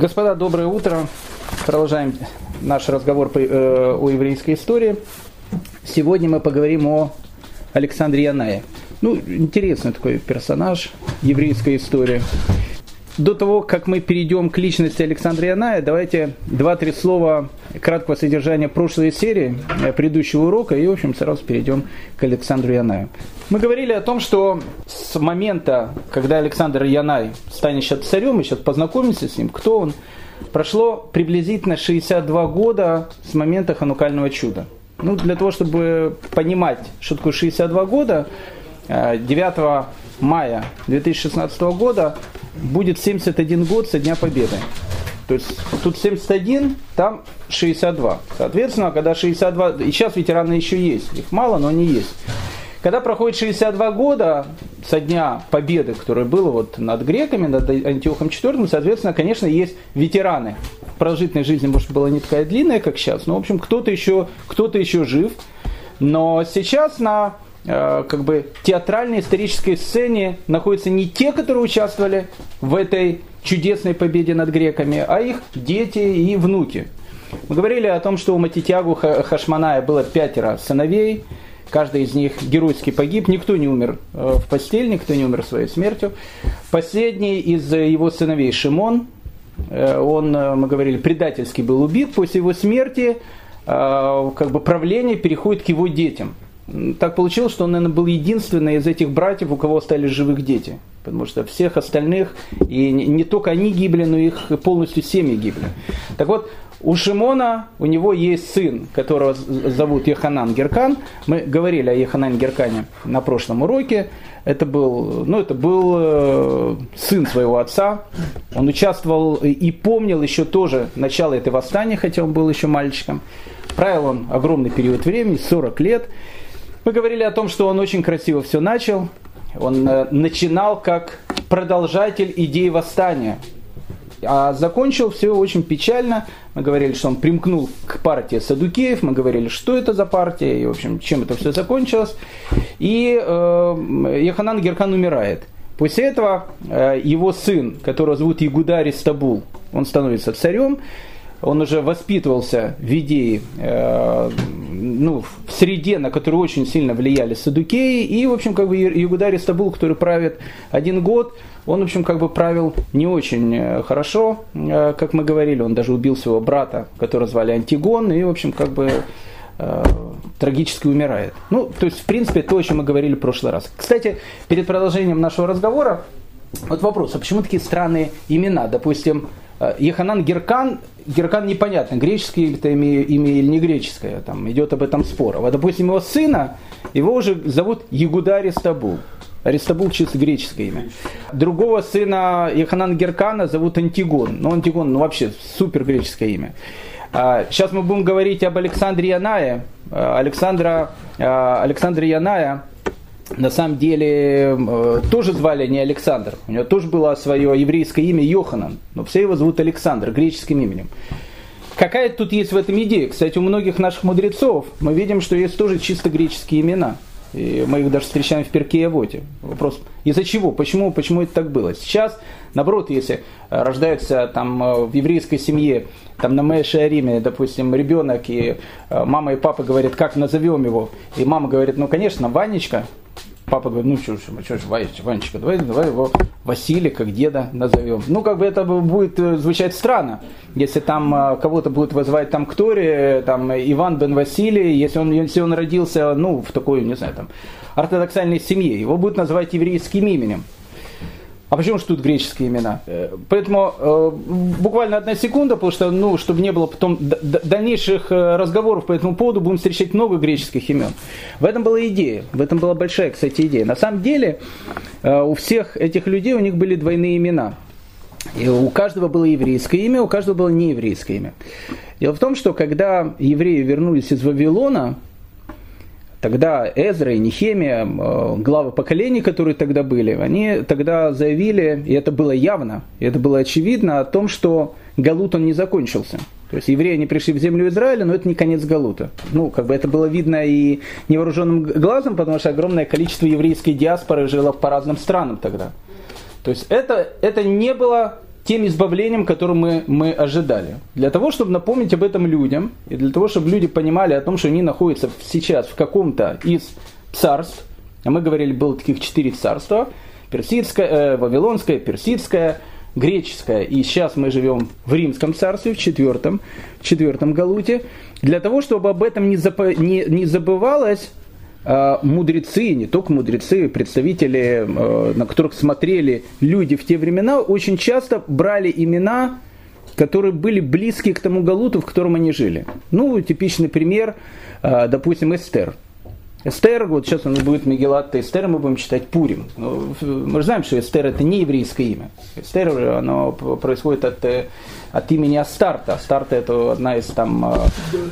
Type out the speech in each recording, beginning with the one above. Господа, доброе утро. Продолжаем наш разговор о еврейской истории. Сегодня мы поговорим о Александре Янае. Интересный такой персонаж еврейской истории. До того, как мы перейдем к личности Александра Яная, давайте 2-3 слова краткого содержания прошлой серии, предыдущего урока, и, в общем, сразу перейдем к Александру Янаю. Мы говорили о том, что с момента, когда Александр Янай станет сейчас царем, мы сейчас познакомимся с ним, кто он, прошло приблизительно 62 года с момента ханукального чуда. Для того, чтобы понимать, что такое 62 года, 9 мая 2016 года будет 71 год со Дня Победы. То есть тут 71, там 62. Соответственно, когда 62... И сейчас ветераны еще есть. Их мало, но они есть. Когда проходит 62 года со Дня Победы, которое было над греками, над Антиохом IV, соответственно, конечно, есть ветераны. Продолжительность жизни, может, была не такая длинная, как сейчас, но, в общем, кто-то еще жив. Но сейчас на... театральной исторической сцене находятся не те, которые участвовали в этой чудесной победе над греками, а их дети и внуки. Мы говорили о том, что у Матитьягу Хашмоная было 5 сыновей, каждый из них геройски погиб, никто не умер в постели, никто не умер своей смертью. Последний из его сыновей, Шимон, он, мы говорили, предательски был убит, после его смерти правление переходит к его детям. Так получилось, что он, наверное, был единственный из этих братьев, у кого остались живых дети. Потому что всех остальных, и не только они гибли, но их полностью семьи гибли. Так вот, у Шимона, у него есть сын, которого зовут Йоханан Геркан. Мы говорили о Йоханане Геркане на прошлом уроке. Это был сын своего отца. Он участвовал и помнил еще тоже начало этого восстания, хотя он был еще мальчиком. Правил он огромный период времени, 40 лет. Мы говорили о том, что он очень красиво все начал. Он начинал как продолжатель идеи восстания. А закончил все очень печально. Мы говорили, что он примкнул к партии саддукеев. Мы говорили, что это за партия и, в общем, чем это все закончилось. И Йоханан Геркан умирает. После этого его сын, которого зовут Игуда Аристабул, он становится царем. Он уже воспитывался в идее, в среде, на которую очень сильно влияли саддукеи. И, в общем, Игуда Аристабул, который правит 1 год, он, в общем, правил не очень хорошо, как мы говорили. Он даже убил своего брата, которого звали Антигон, и, в общем, трагически умирает. В принципе, то, о чем мы говорили в прошлый раз. Кстати, перед продолжением нашего разговора, вопрос, а почему такие странные имена? Допустим, Йоханан Геркан непонятно, греческое это имя или не греческое, там идет об этом спор. А вот, допустим, его сына, его уже зовут Игуда Аристабул. Аристабул чисто греческое имя. Другого сына Йоханана Геркана зовут Антигон. Антигон, вообще супер греческое имя. Сейчас мы будем говорить об Александре Янае. Александра Яная на самом деле тоже звали не Александр. У него тоже было свое еврейское имя Йоханан. Но все его зовут Александр, греческим именем. Какая тут есть в этом идея? Кстати, у многих наших мудрецов мы видим, что есть тоже чисто греческие имена. И мы их даже встречаем в Перкей Авоте. Вопрос, из-за чего? Почему это так было? Сейчас, наоборот, если рождаются в еврейской семье, на Мэше Ариме, допустим, ребенок, и мама и папа говорят, как назовем его? И мама говорит, конечно, Ванечка. Папа говорит, что ж, Ванечка, давай его Василий, как деда, назовем. Это будет звучать странно, если там кого-то будут вызывать к Торе, Иван бен Василий, если он родился, в такой, ортодоксальной семье, его будут называть еврейским именем. А почему же тут греческие имена? Поэтому буквально 1 секунда, потому что, чтобы не было потом дальнейших разговоров по этому поводу, будем встречать много греческих имен. В этом была идея, в этом была большая, кстати, идея. На самом деле у всех этих людей, у них были двойные имена. И у каждого было еврейское имя, у каждого было нееврейское имя. Дело в том, что когда евреи вернулись из Вавилона, тогда Эзра и Нехемия, главы поколений, которые тогда были, они тогда заявили, и это было явно, и это было очевидно, о том, что Галут он не закончился. То есть евреи не пришли в землю Израиля, но это не конец Галута. Это было видно и невооруженным глазом, потому что огромное количество еврейской диаспоры жило по разным странам тогда. То есть это не было тем избавлением, которое мы ожидали. Для того, чтобы напомнить об этом людям, и для того, чтобы люди понимали о том, что они находятся сейчас в каком-то из царств, а мы говорили, было таких 4 царства, Вавилонское, Персидское, Греческое, и сейчас мы живем в Римском царстве, в четвертом галуте, для того, чтобы об этом не забывалось, мудрецы, не только мудрецы, представители, на которых смотрели люди в те времена, очень часто брали имена, которые были близки к тому галуту, в котором они жили. Ну, типичный пример, допустим, Эстер. Эстер, вот сейчас у нас будет Мегилат Эстер, мы будем читать Пурим. Мы же знаем, что Эстер это не еврейское имя. Эстер, оно происходит от имени Астарта. Астарта это одна из там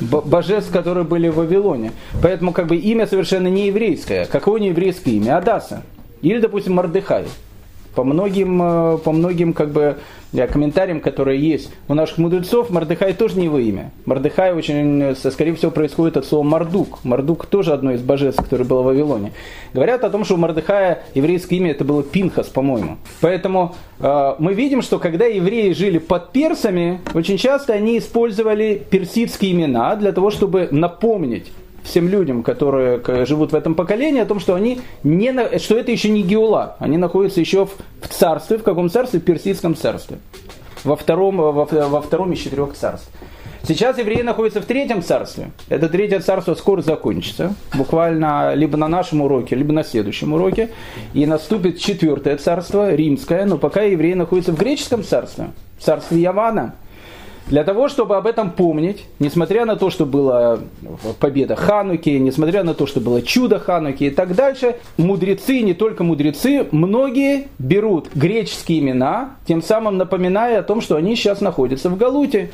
божеств, которые были в Вавилоне. Поэтому как бы имя совершенно не еврейское. Какое не еврейское имя? Адаса. Или, допустим, Мордехай. По многим как бы, комментариям, которые есть у наших мудрецов, Мордехай тоже не его имя. Мордехай, очень, скорее всего, происходит от слова Мардук. Мардук тоже одно из божеств, которое было в Вавилоне. Говорят о том, что у Мордехая еврейское имя это было Пинхас, по-моему. Поэтому мы видим, что когда евреи жили под персами, очень часто они использовали персидские имена для того, чтобы напомнить всем людям, которые живут в этом поколении, о том, что они что это еще не Геула, они находятся еще в царстве, в каком царстве? В Персидском царстве, во втором из 4 царств. Сейчас евреи находятся в 3 царстве. Это 3 царство скоро закончится, буквально либо на нашем уроке, либо на следующем уроке, и наступит 4 царство, римское, но пока евреи находятся в Греческом царстве, в царстве Явана. Для того, чтобы об этом помнить, несмотря на то, что была победа Хануки, несмотря на то, что было чудо Хануки и так дальше, мудрецы, не только мудрецы, многие берут греческие имена, тем самым напоминая о том, что они сейчас находятся в галуте.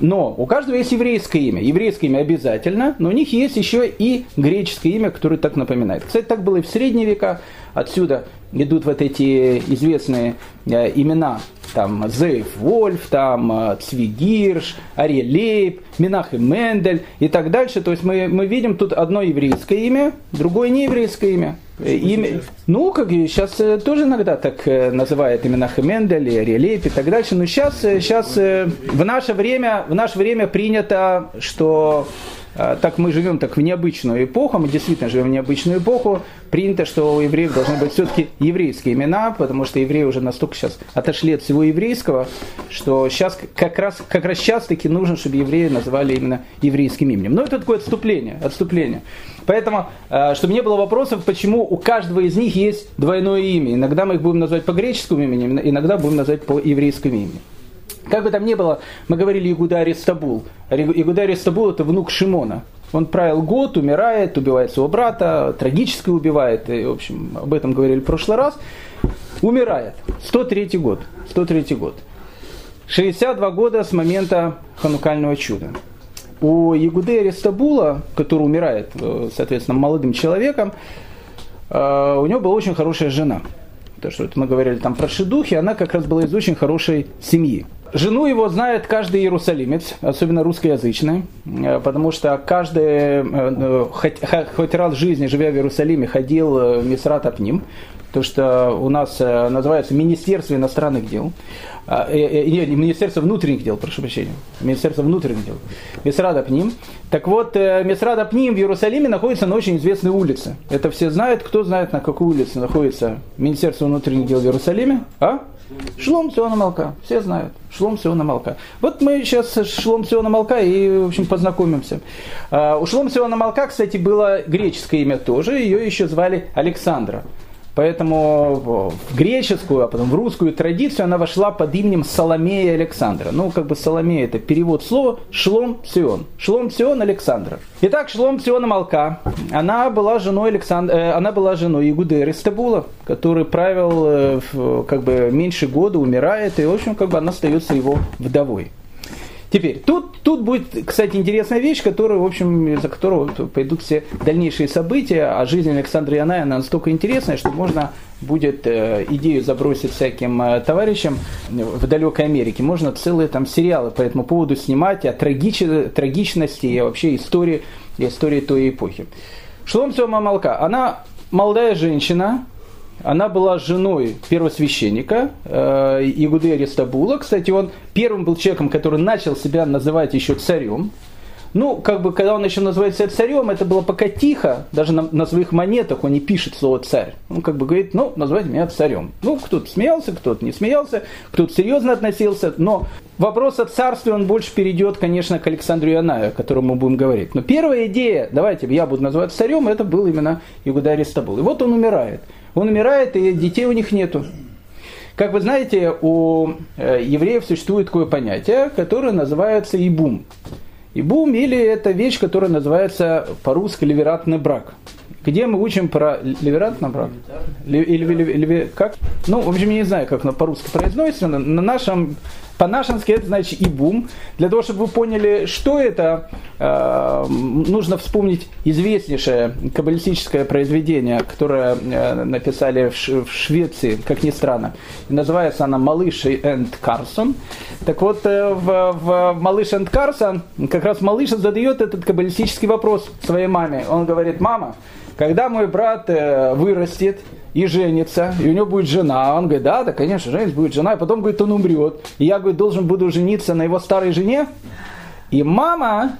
Но у каждого есть еврейское имя. Еврейское имя обязательно, но у них есть еще и греческое имя, которое так напоминает. Кстати, так было и в средние века. Отсюда идут вот эти известные имена. Там Зеев Вольф, там Цвигирш, Арье Лейб, Менахем Мендель и так дальше. То есть мы видим тут одно еврейское имя, другое нееврейское имя. Ну, как сейчас тоже иногда так называют Менахем Мендель, и Арье Лейб и так дальше. Но сейчас в наше время принято, что так мы живем так в необычную эпоху, мы действительно живем в необычную эпоху, принято, что у евреев должны быть все-таки еврейские имена, потому что евреи уже настолько сейчас отошли от всего еврейского, что сейчас как раз сейчас таки нужно, чтобы евреи называли именно еврейским именем. Но это такое отступление. Поэтому, чтобы не было вопросов, почему у каждого из них есть двойное имя. Иногда мы их будем назвать по греческому имени, иногда будем назвать по еврейскому имени. Как бы там ни было, мы говорили Игуда Аристабул. Игуда Аристабул это внук Шимона. Он правил год, умирает, убивает своего брата, трагически убивает. И, в общем, об этом говорили в прошлый раз. Умирает. 103 год. 62 года с момента ханукального чуда. У Игуды Аристабула, который умирает, соответственно, молодым человеком, у него была очень хорошая жена. То, что мы говорили там про Шидухи, она как раз была из очень хорошей семьи. Жену его знает каждый иерусалимец, особенно русскоязычный, потому что каждый, хоть раз в жизни, живя в Иерусалиме, ходил в Мисрат Апним, то, что у нас называется Министерство иностранных дел, Министерство внутренних дел, прошу прощения, Мисрат Апним. Так вот, Мисрат Апним в Иерусалиме находится на очень известной улице. Это все знают, кто знает, на какой улице находится Министерство внутренних дел в Иерусалиме, а? Шлом Циона Малка, все знают. Шлом Циона Малка. Вот мы сейчас с Шлом Циона Малка и, в общем, познакомимся. У Шлом Циона Малка, кстати, было греческое имя тоже, ее еще звали Александра. Поэтому в греческую, а потом в русскую традицию она вошла под именем Соломея Александра. Ну, как бы Соломея – это перевод слова Шлом Цион. Шлом Цион Александра. Итак, Шлом Циона Малка, она была женой Игуды Аристабула, который правил как бы меньше года, умирает, и, в общем, как бы она остается его вдовой. Теперь, тут будет, кстати, интересная вещь, которая, в общем, из-за которой пойдут все дальнейшие события, а жизнь Александра Яная, она настолько интересная, что можно будет идею забросить всяким товарищам в далекой Америке. Можно целые там сериалы по этому поводу снимать, о трагичности и вообще истории той эпохи. Шлом Циона Малка, она молодая женщина, Она была женой первосвященника Игуды Аристобула. Кстати, он первым был человеком, который начал себя называть еще царем. Ну, как бы, когда он еще называет себя царем, это было пока тихо. Даже на своих монетах он не пишет слово «царь». Он как бы говорит, ну, называйте меня царем. Ну, кто-то смеялся, кто-то не смеялся, кто-то серьезно относился. Но вопрос о царстве, он больше перейдет, конечно, к Александру Ионаю, о котором мы будем говорить. Но первая идея, давайте я буду называть царем, это был именно Игуда Аристобул. И вот он умирает. Он умирает, и детей у них нету. Как вы знаете, у евреев существует такое понятие, которое называется «ибум». Ибум, или это вещь, которая называется по-русски ливератный брак. Где мы учим про ливератный брак? Как? Ну, в общем, я не знаю, как оно по-русски произносится. На нашем, по-нашенски это значит ибум. Для того, чтобы вы поняли, что это, нужно вспомнить известнейшее каббалистическое произведение, которое написали в Швеции, как ни странно. Называется она «Малыш и Энд Карсон». Так вот, в «Малыш энд Карсон» как раз малыш задает этот каббалистический вопрос своей маме. Он говорит: «Мама, когда мой брат вырастет и женится, и у него будет жена», он говорит: «Да, да, конечно, женится, будет жена», и потом, говорит, он умрет, и я, говорит, должен буду жениться на его старой жене». И мама,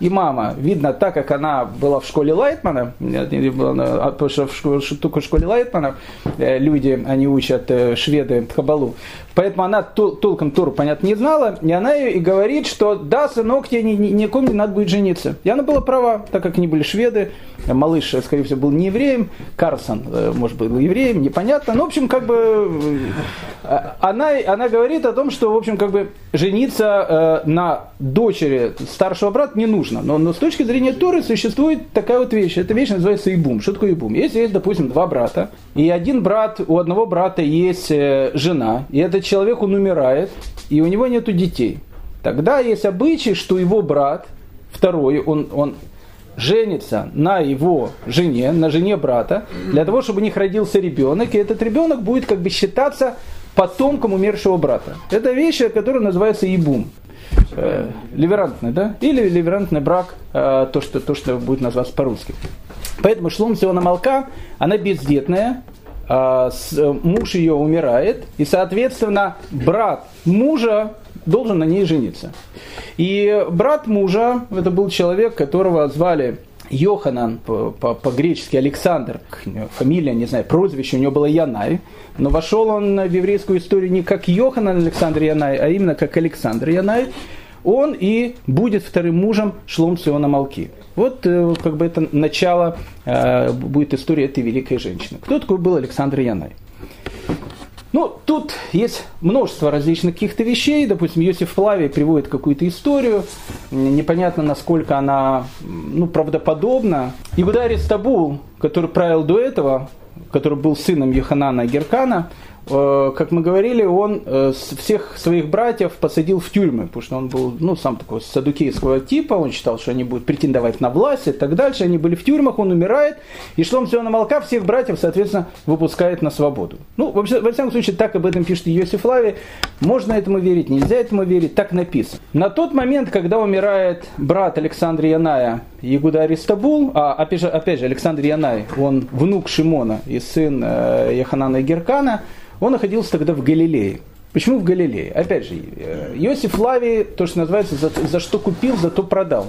видно, так как она была в школе Лайтмана, потому что только в школе Лайтмана люди, они учат, шведы, кабалу, поэтому она толком Тору, понятно, не знала, и она и говорит, что да, сынок, тебе никому не надо будет жениться. И она была права, так как они были шведы, малыш, скорее всего, был не евреем, Карсон, может быть, был евреем, непонятно, но, в общем, как бы, она говорит о том, что, в общем, как бы, жениться на дочери старшего брата не нужно. Но с точки зрения Торы существует такая вот вещь. Эта вещь называется ибум. Что такое ибум? Если есть, допустим, два брата, и у одного брата есть жена, и этот человек, он умирает, и у него нету детей. Тогда есть обычай, что его брат, второй, он женится на его жене, на жене брата, для того, чтобы у них родился ребенок, и этот ребенок будет как бы считаться потомком умершего брата. Это вещь, которая называется ибум. Ливерантный, да? Или ливерантный брак, то, что будет называться по-русски. Поэтому Шлом Сиона Малка, она бездетная, муж ее умирает, и, соответственно, брат мужа должен на ней жениться. И брат мужа, это был человек, которого звали Йоханан, по-гречески Александр, фамилия, не знаю, прозвище у него было Янай, но вошел он в еврейскую историю не как Йоханан Александр Янай, а именно как Александр Янай. Он и будет вторым мужем Шлом Сиона Малки. Вот как бы это начало будет история этой великой женщины. Кто такой был Александр Янай? Ну, тут есть множество различных каких-то вещей. Допустим, Иосиф Флавий приводит какую-то историю. Непонятно, насколько она правдоподобна. Игуда Аристобул, который правил до этого, который был сыном Йоханана Геркана, как мы говорили, он всех своих братьев посадил в тюрьмы, потому что он был сам такого садукейского типа, он считал, что они будут претендовать на власть и так дальше. Они были в тюрьмах, он умирает, и Шлом Сиона Малка всех братьев, соответственно, выпускает на свободу. Ну, во всяком случае, так об этом пишет Иосиф Флавий. Можно этому верить, нельзя этому верить, так написано. На тот момент, когда умирает брат Александра Яная, Игуда Аристобул, опять же, Александр Янай, он внук Шимона и сын Йоханана Геркана, он находился тогда в Галилее. Почему в Галилее? Опять же, Иосиф Флавий, то, что называется, за что купил, за то продал.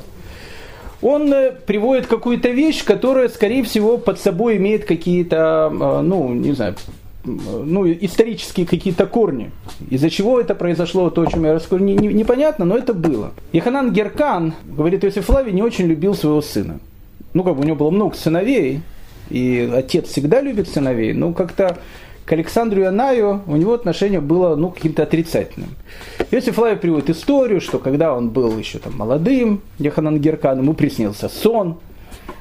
Он приводит какую-то вещь, которая, скорее всего, под собой имеет какие-то, исторические какие-то корни. Из-за чего это произошло, то, о чем я расскажу, непонятно, но это было. Йоханан Геркан, говорит Иосиф Флавий, не очень любил своего сына. У него было много сыновей, и отец всегда любит сыновей, но как-то к Александру Ионаю у него отношение было каким-то отрицательным. Иосиф Флавий приводит историю, что когда он был еще там молодым, Йоханан Геркан, ему приснился сон.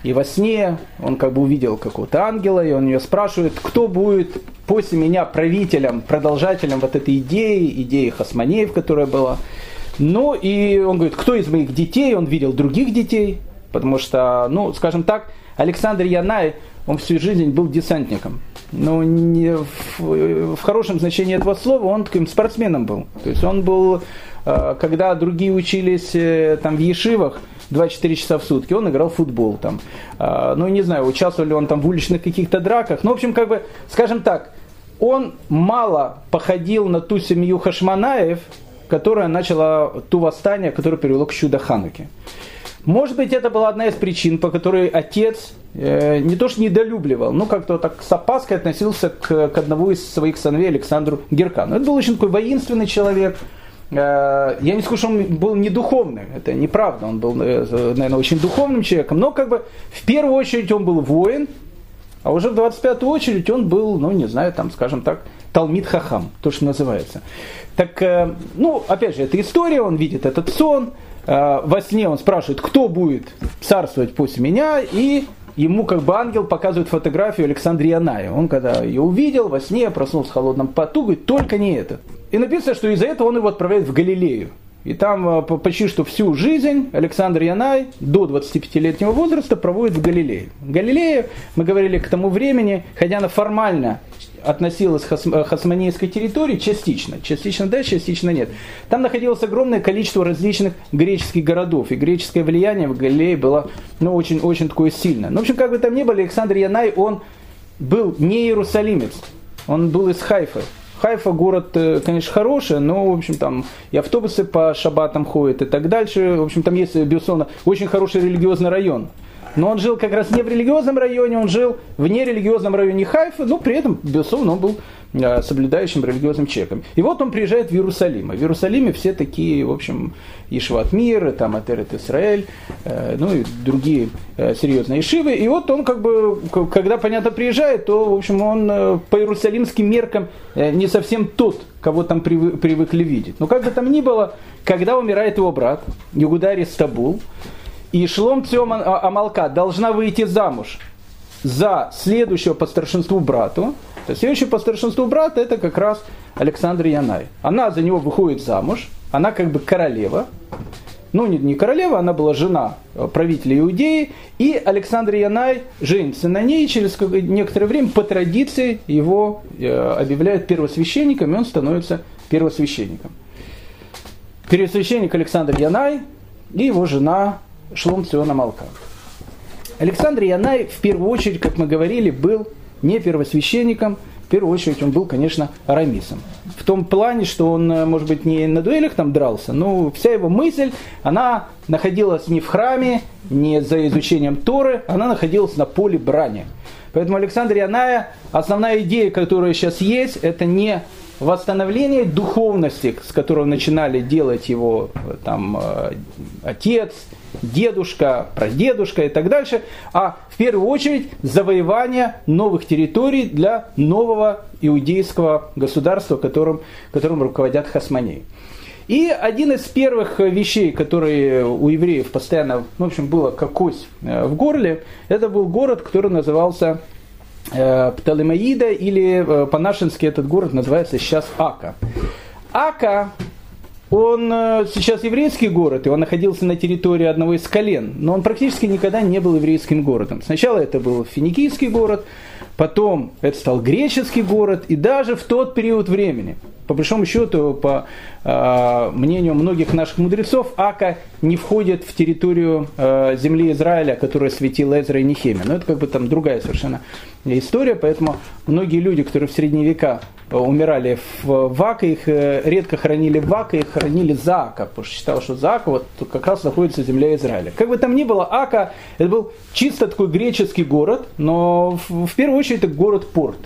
И во сне он как бы увидел какого-то ангела, и он ее спрашивает, кто будет после меня правителем, продолжателем вот этой идеи хасмонеев, которая была. Ну и он говорит, кто из моих детей, он видел других детей, потому что, скажем так, Александр Янай, он всю жизнь был десантником. Но не в хорошем значении этого слова, он таким спортсменом был. То есть он был, когда другие учились там в ешивах 24 часа в сутки, он играл в футбол там. Участвовал ли он там в уличных каких-то драках. В общем, скажем так, он мало походил на ту семью Хашманаев, которая начала то восстание, которое привело к чудо Хануки. Может быть, это была одна из причин, по которой отец не то что недолюбливал, но как-то так с опаской относился к одному из своих сыновей, Александру Геркану. Это был очень такой воинственный человек. Я не скажу, что он был не духовным, это неправда, он был, наверное, очень духовным человеком, но как бы в первую очередь он был воин, а уже в 25-ю очередь он был, ну не знаю, там, скажем так, Талмид Хахам, то, что называется. Так, ну, опять же, это история, он видит этот сон, во сне он спрашивает, кто будет царствовать после меня, и ему как бы ангел показывает фотографию Александра Яная. Он когда ее увидел, во сне проснулся в холодном поту, говорит, только не этот. И написано, что из-за этого он его отправляет в Галилею. И там почти что всю жизнь Александр Янай до 25-летнего возраста проводит в Галилее. Галилея, мы говорили, к тому времени, хотя она формально относилась к хасмонейской территории, частично да, частично нет. Там находилось огромное количество различных греческих городов, и греческое влияние в Галилее было очень такое сильное. Ну, в общем, как бы там ни было, Александр Янай, он был не иерусалимец, он был из Хайфы. Хайфа город, конечно, хороший, но, в общем, там и автобусы по шаббатам ходят и так дальше. В общем, там есть, безусловно, очень хороший религиозный район. Но он жил как раз не в религиозном районе, он жил в нерелигиозном районе Хайфы, но при этом, безусловно, он был соблюдающим религиозным человеком. И вот он приезжает в Иерусалим. В Иерусалиме все такие, в общем, Ешиват Мир, там Атерет Исраэль, ну и другие серьезные ешивы. И вот он, как бы, когда, понятно, приезжает, то, в общем, он по иерусалимским меркам не совсем тот, кого там привыкли видеть. Но как бы там ни было, когда умирает его брат, Йегуда Аристобул, и Шелом Цион Амалкат должна выйти замуж за следующего по старшинству брата. То есть следующий по старшинству брата это как раз Александр Янай. Она за него выходит замуж, она как бы королева. Ну, не королева, она была жена правителя Иудеи. И Александр Янай женится на ней, и через некоторое время по традиции его объявляют первосвященником, и он становится первосвященником. Первосвященник Александр Янай и его жена Шелом Цион Амалкат. Александр Янай, в первую очередь, как мы говорили, был не первосвященником, в первую очередь он был, конечно, арамисом. В том плане, что он, может быть, не на дуэлях там дрался, но вся его мысль, она находилась не в храме, не за изучением Торы, она находилась на поле брани. Поэтому Александр Янай, основная идея, которая сейчас есть, это не восстановление духовности, с которого начинали делать его там, отец, дедушка, прадедушка и так дальше, а в первую очередь завоевание новых территорий для нового иудейского государства, которым руководят хасмонеи. И один из первых вещей, которые у евреев постоянно, в общем, было как кость в горле, это был город, который назывался Птолемаида, или по-нашенски этот город называется сейчас Ака. Ака, он сейчас еврейский город, и он находился на территории одного из колен, но он практически никогда не был еврейским городом. Сначала это был финикийский город, потом это стал греческий город, и даже в тот период времени, по большому счету, по мнению многих наших мудрецов, Ака не входит в территорию земли Израиля, которая светила Эзра и Нехемия. Но это как бы там другая совершенно история, поэтому многие люди, которые в средние века умирали в Аке, их редко хоронили в Аке, их хоронили за Ака, потому что считал, что за Ака вот как раз находится земля Израиля. Как бы там ни было, Ака это был чисто такой греческий город, но в первую очередь это город-порт.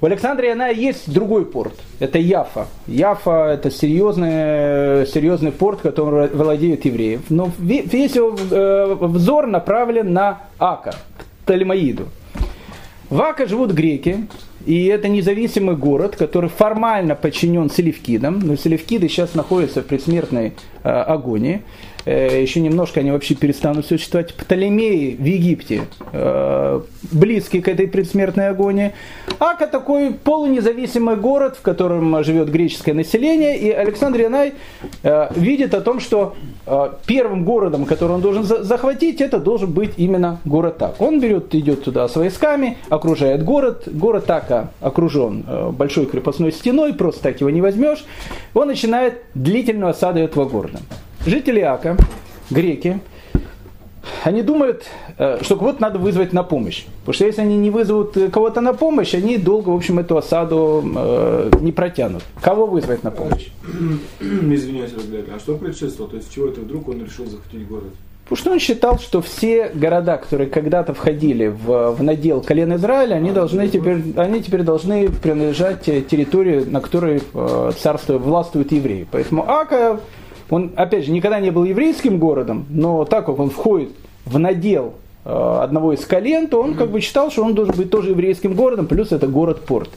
У Александра Янай есть другой порт, это Яфа. Яфа это серьезный порт, которым владеют евреи. Но весь его взор направлен на Ака, к Птолемаиду. В Ака живут греки, и это независимый город, который формально подчинен Селевкидам, но Селевкиды сейчас находятся в предсмертной агонии. Еще немножко они вообще перестанут существовать. Птолемеи в Египте близки к этой предсмертной агонии. Ака такой полунезависимый город, в котором живет греческое население. И Александр Янай видит о том, что первым городом, который он должен захватить, это должен быть именно город Ака. Он идет туда с войсками, окружает город. Город Ака окружен большой крепостной стеной, просто так его не возьмешь. Он начинает длительную осаду этого города. Жители Ака, греки, они думают, что кого-то надо вызвать на помощь. Потому что если они не вызовут кого-то на помощь, они долго, в общем, эту осаду не протянут. Кого вызвать на помощь? Извиняюсь, Разгадь, а что предшествовало? То есть, с чего это вдруг он решил захватить город? Потому что он считал, что все города, которые когда-то входили в надел колен Израиля, они теперь должны принадлежать территории, на которой царство властвуют евреи. Поэтому Ака, он, опять же, никогда не был еврейским городом, но так как он входит в надел одного из колен, то он как бы считал, что он должен быть тоже еврейским городом, плюс это город-порт.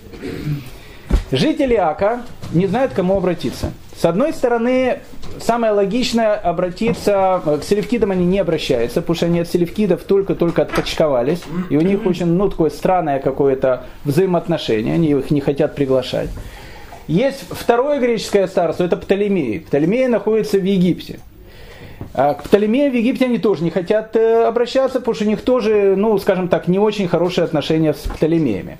Жители Ака не знают, к кому обратиться. С одной стороны, самое логичное обратиться, к селевкидам они не обращаются, потому что они от селевкидов только-только отпочковались, и у них очень, такое странное какое-то взаимоотношение, они их не хотят приглашать. Есть второе греческое царство, это Птолемеи. Птолемеи находятся в Египте. А к Птолемеям в Египте они тоже не хотят обращаться, потому что у них тоже, скажем так, не очень хорошие отношения с Птолемеями.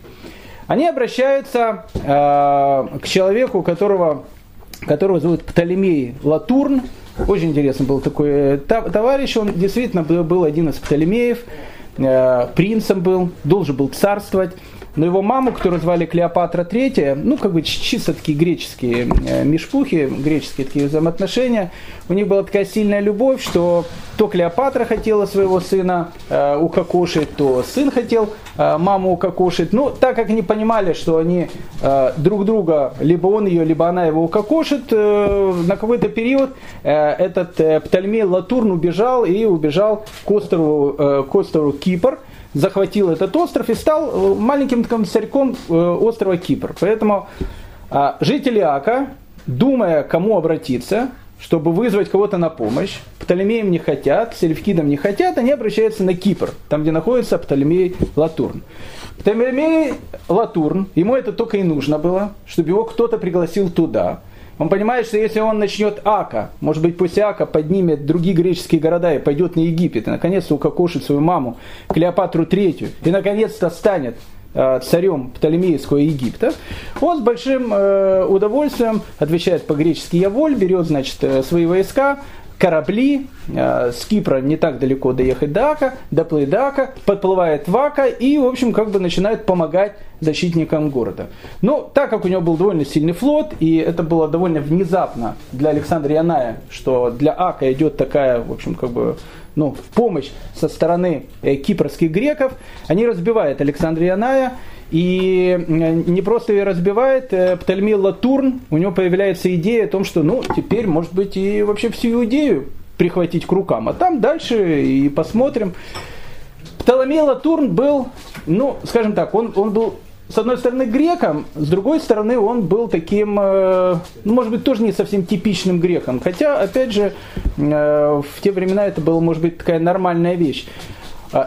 Они обращаются к человеку, которого зовут Птолемей Латурн. Очень интересный был такой товарищ, он действительно был один из Птолемеев, принцем был, должен был царствовать. Но его маму, которую звали Клеопатра III, чисто такие греческие мишпухи, греческие такие взаимоотношения, у них была такая сильная любовь, что то Клеопатра хотела своего сына укокошить, то сын хотел маму укокошить. Но так как они понимали, что они друг друга, либо он ее, либо она его укокошит, на какой-то период этот Птолемей Латурн убежал к острову Кипр, захватил этот остров и стал маленьким таким царьком острова Кипр. Поэтому жители Ака, думая, кому обратиться, чтобы вызвать кого-то на помощь, Птолемеям не хотят, селевкидам не хотят, они обращаются на Кипр, там, где находится Птолемей Латурн. Птолемей Латурн, ему это только и нужно было, чтобы его кто-то пригласил туда. Он понимает, что если он начнет Ака, может быть, после Ака поднимет другие греческие города и пойдет на Египет, и наконец-то укокошит свою маму Клеопатру III, и наконец-то станет царем Птолемейского Египта, он с большим удовольствием отвечает по-гречески «яволь», берет, свои войска, корабли, с Кипра не так далеко доехать до Ака, доплыть до Ака, подплывает в Ака и, в общем, начинает помогать защитникам города. Но так как у него был довольно сильный флот, и это было довольно внезапно для Александра Яная, что для Ака идет такая, в общем, в помощь со стороны кипрских греков, они разбивают Александра Яная, и не просто ее разбивает, Птолемей Латурн, у него появляется идея о том, что, теперь, может быть, и вообще всю Иудею прихватить к рукам, а там дальше и посмотрим. Птолемей Латурн был, он был, с одной стороны, греком, с другой стороны, он был таким, может быть, тоже не совсем типичным греком, хотя, опять же, в те времена это была, может быть, такая нормальная вещь.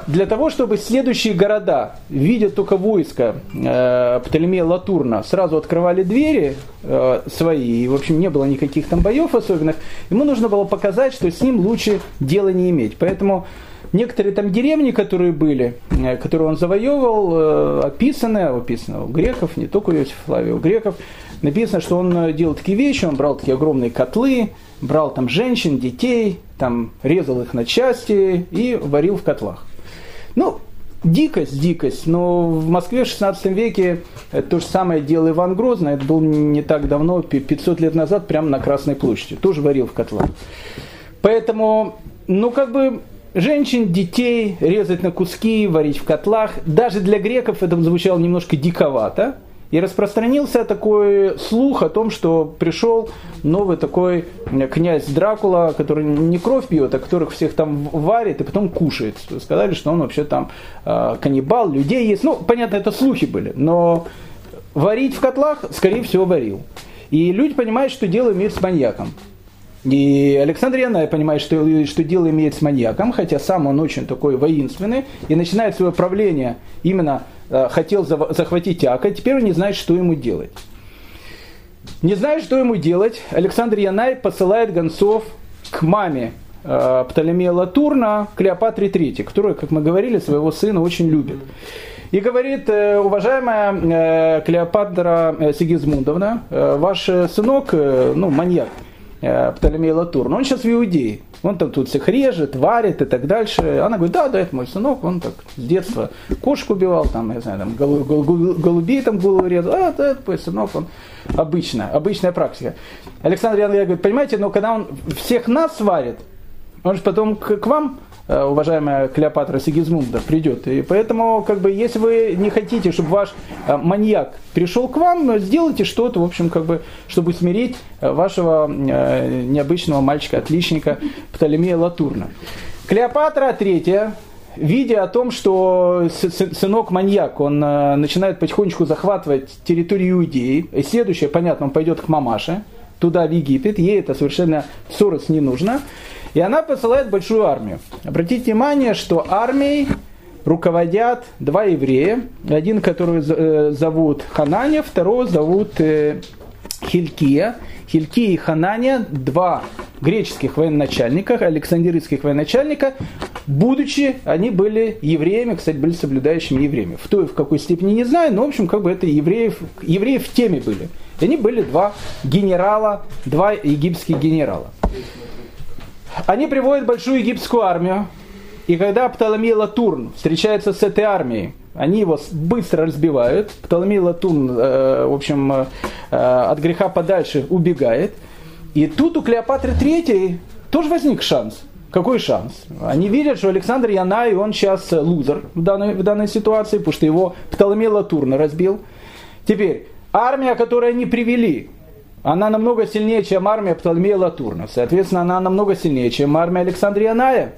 Для того, чтобы следующие города, видя только войско Птолемея Латурна, сразу открывали двери свои, и, в общем, не было никаких там боев особенных, ему нужно было показать, что с ним лучше дела не иметь. Поэтому некоторые там деревни, которые были, которые он завоевывал, описаны у греков, не только у Иосифа Флавия, у греков, написано, что он делал такие вещи, он брал такие огромные котлы, брал там женщин, детей, там резал их на части и варил в котлах. Дикость, но в Москве в 16 веке то же самое делал Иван Грозный, это было не так давно, 500 лет назад, прямо на Красной площади, тоже варил в котлах. Поэтому, женщин, детей резать на куски, варить в котлах, даже для греков это звучало немножко диковато, и распространился такой слух о том, что пришел новый такой князь Дракула, который не кровь пьет, а которых всех там варит и потом кушает. Сказали, что он вообще там каннибал, людей ест. Понятно, это слухи были, но варить в котлах, скорее всего, варил. И люди понимают, что дело имеет с маньяком. И Александр Янай понимает, что дело имеет с маньяком, хотя сам он очень такой воинственный, и начинает свое правление, именно хотел захватить Ака, теперь он не знает, что ему делать. Не зная, что ему делать, Александр Янай посылает гонцов к маме Птолемея Латурна, Клеопатре III, которая, как мы говорили, своего сына очень любит. И говорит: уважаемая Клеопатра Сигизмундовна, ваш сынок, маньяк. Птолемей Латур, но он сейчас в Иудее. Он там тут всех режет, варит и так дальше. Она говорит, да, это мой сынок, он так с детства кошек убивал, там, я знаю, там, голубей там голову резал. А, да, это мой сынок, он обычная практика. Александр Янович говорит, понимаете, но когда он всех нас варит, он же потом к вам, уважаемая Клеопатра Сигизмунда, придет. И поэтому, как бы, если вы не хотите, чтобы ваш маньяк пришел к вам, сделайте что-то, в общем, как бы, чтобы смирить вашего необычного мальчика-отличника Птолемея Латурна. Клеопатра III, видя о том, что сынок-маньяк, он начинает потихонечку захватывать территорию Иудеи. И следующее, понятно, он пойдет к мамаше, туда, в Египет. Ей это совершенно ссорос не нужно. И она посылает большую армию. Обратите внимание, что армией руководят два еврея. Один, которого зовут Хананя, второго зовут Хилкия. Хилкия и Хананя, два греческих военачальника, александрийских военачальника, будучи, они были евреями, кстати, были соблюдающими евреями. В той, в какой степени, не знаю, но, в общем, как бы это евреи в теме были. И они были два египетских генерала. Они приводят большую египетскую армию, и когда Птолемей Латурн встречается с этой армией, они его быстро разбивают. Птолемей Латурн, в общем, от греха подальше убегает. И тут у Клеопатры III тоже возник шанс. Какой шанс? Они видят, что Александр Янай, он сейчас лузер в данной ситуации, потому что его Птолемей Латурн разбил. Теперь, армия, которую они привели, она намного сильнее, чем армия Птолемея Латурна. Соответственно, она намного сильнее, чем армия Александра Яная.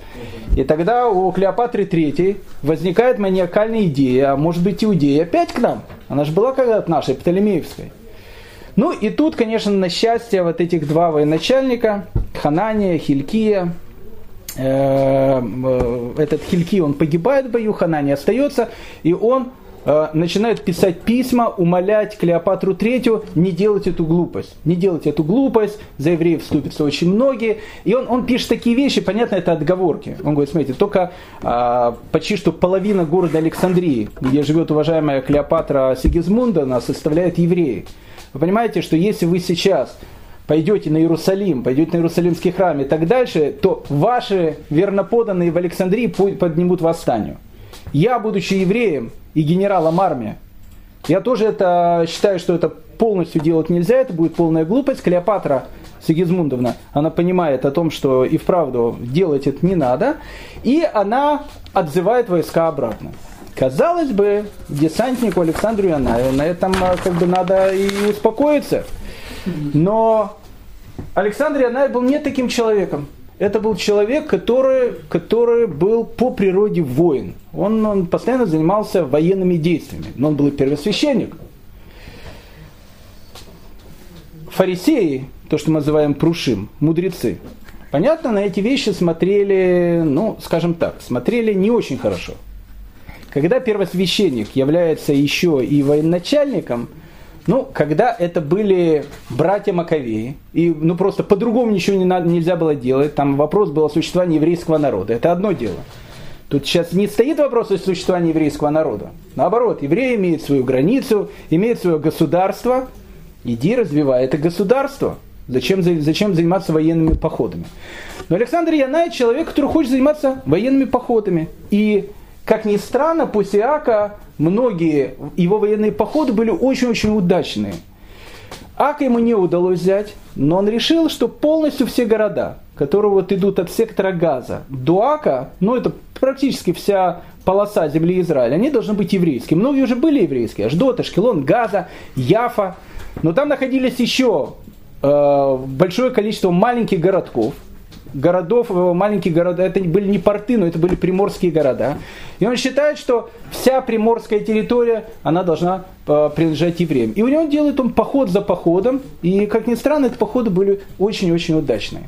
И тогда у Клеопатры III возникает маниакальная идея, а может быть, Иудея опять к нам? Она же была когда-то нашей, Птолемеевской. Ну и тут, конечно, на счастье вот этих два военачальника, Ханания, Хилкия. Этот Хилкия, он погибает в бою, Ханания остается, и он начинает писать письма, умолять Клеопатру III не делать эту глупость. Не делать эту глупость, за евреев вступятся очень многие. И он пишет такие вещи, понятно, это отговорки. Он говорит, смотрите, только почти что половина города Александрии, где живет уважаемая Клеопатра Сигизмунда, она составляет евреи. Вы понимаете, что если вы сейчас пойдете на Иерусалим, пойдете на Иерусалимский храм и так дальше, то ваши верноподанные в Александрии поднимут восстание. Я, будучи евреем и генералом армии, я тоже это считаю, что это полностью делать нельзя, это будет полная глупость. Клеопатра Сигизмундовна, она понимает о том, что и вправду делать это не надо, и она отзывает войска обратно. Казалось бы, десантнику Александру Янаеву на этом как бы надо и успокоиться, но Александр Янаев был не таким человеком. Это был человек, который был по природе воин. Он постоянно занимался военными действиями. Но он был первосвященник. Фарисеи, то, что мы называем прушим, мудрецы, понятно, на эти вещи смотрели, ну, скажем так, смотрели не очень хорошо. Когда первосвященник является еще и военачальником, ну, когда это были братья Маковеи, и ну, просто по-другому ничего нельзя было делать, там вопрос был о существовании еврейского народа, это одно дело. Тут сейчас не стоит вопрос о существовании еврейского народа. Наоборот, евреи имеют свою границу, имеют свое государство, иди развивай это государство. Зачем заниматься военными походами? Но Александр Янаев человек, который хочет заниматься военными походами. И, как ни странно, после Аака многие его военные походы были очень-очень удачные. Аака ему не удалось взять, но он решил, что полностью все города, которые вот идут от сектора Газа до Аака, ну это практически вся полоса земли Израиля, они должны быть еврейские. Многие уже были еврейские, Ашдод, Ашкелон, Газа, Яфа. Но там находились еще большое количество маленьких городков. Маленькие города, это были не порты, но это были приморские города. И он считает, что вся приморская территория, она должна принадлежать евреям. И у него делает он поход за походом, и, как ни странно, эти походы были очень-очень удачные.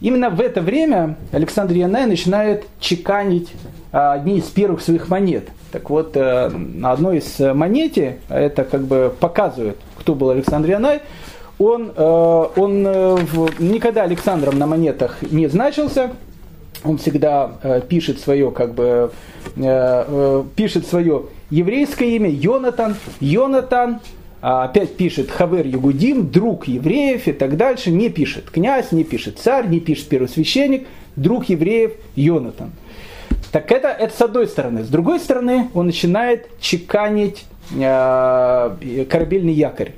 Именно в это время Александр Янай начинает чеканить одни из первых своих монет. Так вот, на одной из монете, это как бы показывает, кто был Александр Янай, он никогда Александром на монетах не значился, он всегда пишет свое еврейское имя Йонатан, опять пишет Хавер Ягудим, друг евреев и так дальше, не пишет князь, не пишет царь, не пишет первосвященник, друг евреев Йонатан. Так это с одной стороны. С другой стороны, он начинает чеканить корабельный якорь.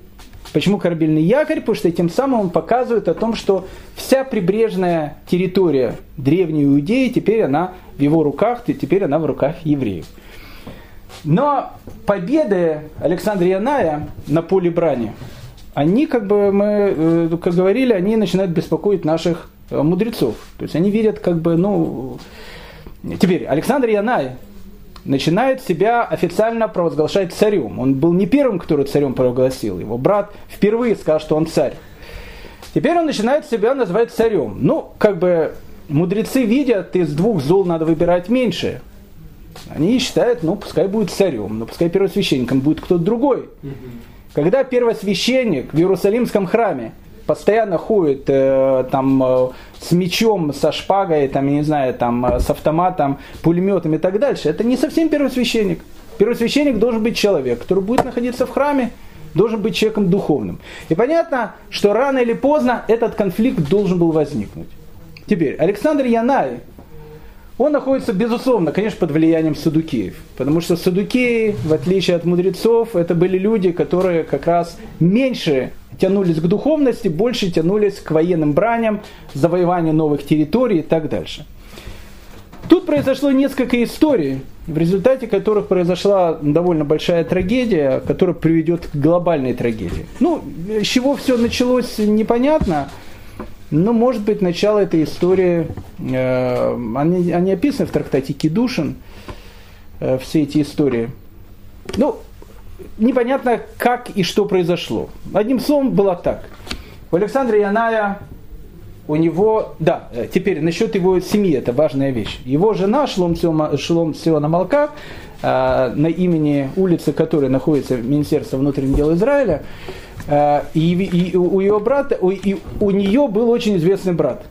Почему корабельный якорь? Потому что тем самым он показывает о том, что вся прибрежная территория древней Иудеи, теперь она в его руках, и теперь она в руках евреев. Но победы Александра Яная на поле брани, они, как бы мы как говорили, они начинают беспокоить наших мудрецов. То есть они видят, как бы, ну... Теперь Александр Янай начинает себя официально провозглашать царем. Он был не первым, который царем провозгласил. Его брат впервые сказал, что он царь. Теперь он начинает себя называть царем. Ну, как бы мудрецы видят, из двух зол надо выбирать меньшее. Они считают, ну, пускай будет царем, но пускай первосвященником будет кто-то другой. Когда первосвященник в Иерусалимском храме постоянно ходит там с мечом, со шпагой, там, я не знаю, там, с автоматом, пулеметом и так дальше, это не совсем первосвященник. Первосвященник должен быть человек, который будет находиться в храме, должен быть человеком духовным. И понятно, что рано или поздно этот конфликт должен был возникнуть. Теперь, Александр Янай, он находится, безусловно, конечно, под влиянием саддукеев. Потому что саддукеи, в отличие от мудрецов, это были люди, которые как раз меньше тянулись к духовности, больше тянулись к военным браням, завоеванию новых территорий и так дальше. Тут произошло несколько историй, в результате которых произошла довольно большая трагедия, которая приведет к глобальной трагедии. Ну, с чего все началось, непонятно. Но, может быть, начало этой истории, они описаны в трактате Кедушин, все эти истории. Ну, непонятно, как и что произошло. Одним словом, было так. У Александра Яная, у него... Да, теперь насчет его семьи, это важная вещь. Его жена, Шлом Сиона Малка, на имени улицы, которой находится Министерство внутренних дел Израиля, и у ее брата, и у нее был очень известный брат.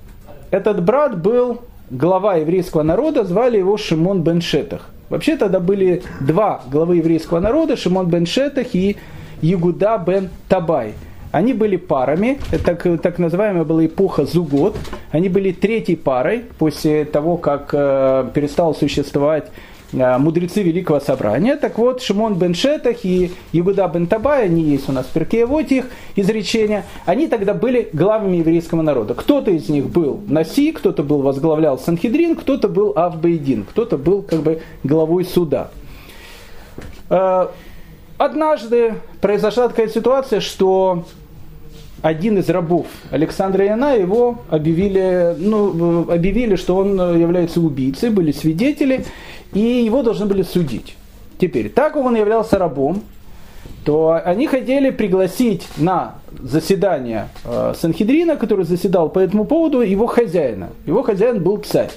Этот брат был глава еврейского народа, звали его Шимон бен Шетах. Вообще тогда были два главы еврейского народа, Шимон бен Шетах и Ягуда бен Табай. Они были парами, так называемая была эпоха Зугот. Они были третьей парой после того, как перестал существовать мудрецы Великого Собрания. Так вот, Шимон бен Шетах и Ягуда бен Табай, они есть у нас в Перкей Авот, их изречения, они тогда были главами еврейского народа. Кто-то из них был Наси, кто-то был возглавлял Санхедрин, кто-то был Авбейдин, кто-то был как бы главой суда. Однажды произошла такая ситуация, что один из рабов Александра Яная, его объявили, что он является убийцей, были свидетели, и его должны были судить. Теперь, так как он являлся рабом, то они хотели пригласить на заседание Санхедрина, который заседал по этому поводу, его хозяина. Его хозяин был царь.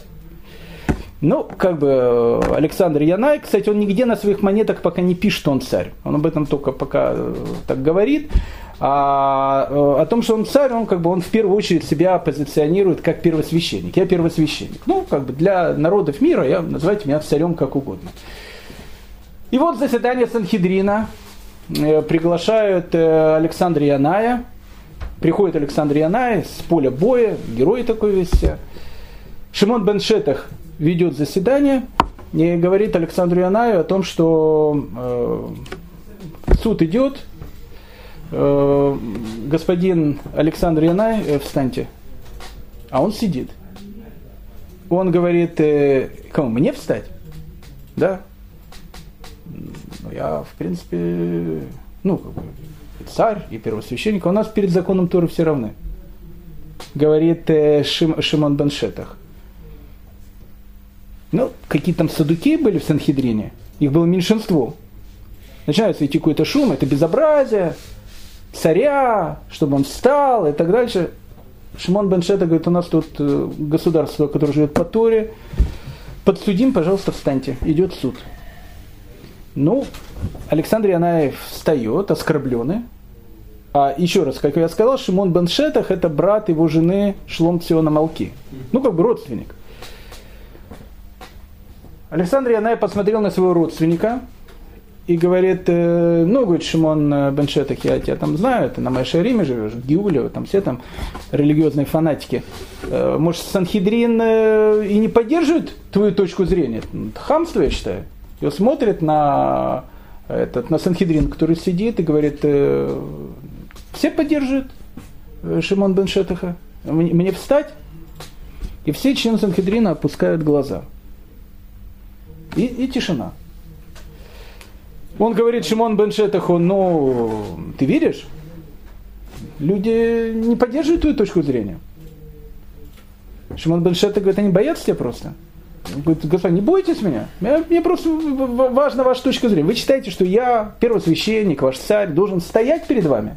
Ну, как бы Александр Янай, кстати, он нигде на своих монетах пока не пишет, что он царь. Он об этом только пока так говорит. А о том, что он царь, он как бы он в первую очередь себя позиционирует как первосвященник. Я первосвященник. Ну, как бы для народов мира, называйте меня царем как угодно. И вот заседание Санхедрина, приглашают Александра Яная. Приходит Александр Янай с поля боя, герой такой весь. Шимон бен Шетах ведет заседание и говорит Александру Янаю о том, что суд идет. Господин Александр Янай, встаньте. А он сидит. Он говорит, кому, мне встать? Да. Ну, я, в принципе, ну, как бы, царь и первосвященник, у нас перед законом Торы все равны. Говорит Шимон бен Шетах. Ну, какие там саддукеи были в Санхедрине, их было меньшинство. Начинается идти какой-то шум, это безобразие, царя, чтобы он встал и так дальше. Шимон бен Шетах говорит, у нас тут государство, которое живет по Торе, подсудим, пожалуйста, встаньте, идет суд. Ну, Александр Янай встает, оскорбленный. А еще раз, как я сказал, Шимон бен Шетах это брат его жены Шлом Сиона Малки. Ну, как бы родственник. Александр Янай посмотрел на своего родственника и говорит, ну, говорит, Шимон бен Шетех, я тебя там знаю, ты на Майшариме живешь, в Гиуле, там все там религиозные фанатики. Может, Санхедрин и не поддерживает твою точку зрения? Это хамство, я считаю. И смотрит на Санхедрин, который сидит, и говорит, все поддерживают Шимон бен Шетеха, мне встать? И все члены Санхедрина опускают глаза. И тишина. Он говорит Шимон бен Шетеху, ну, ты веришь? Люди не поддерживают твою точку зрения. Шимон бен Шетех говорит, они боятся тебя просто. Он говорит, господи, не бойтесь меня. Мне просто важна ваша точка зрения. Вы считаете, что я, первосвященник, ваш царь, должен стоять перед вами?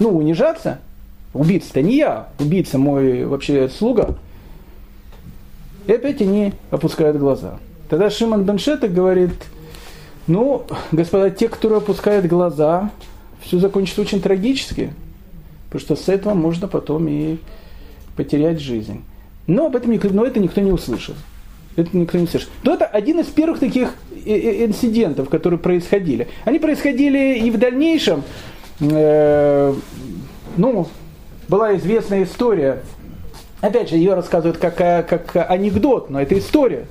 Ну, унижаться? Убийца-то не я. Убийца мой вообще слуга. И опять они опускают глаза. Тогда Шимон бен Шетех говорит, ну, господа, те, которые опускают глаза, все закончится очень трагически, потому что с этого можно потом и потерять жизнь. Но об этом это никто не услышал. Это никто не услышал. Но это один из первых таких инцидентов, которые происходили. Они происходили и в дальнейшем. Ну, была известная история. Опять же, ее рассказывают как анекдот, но это история.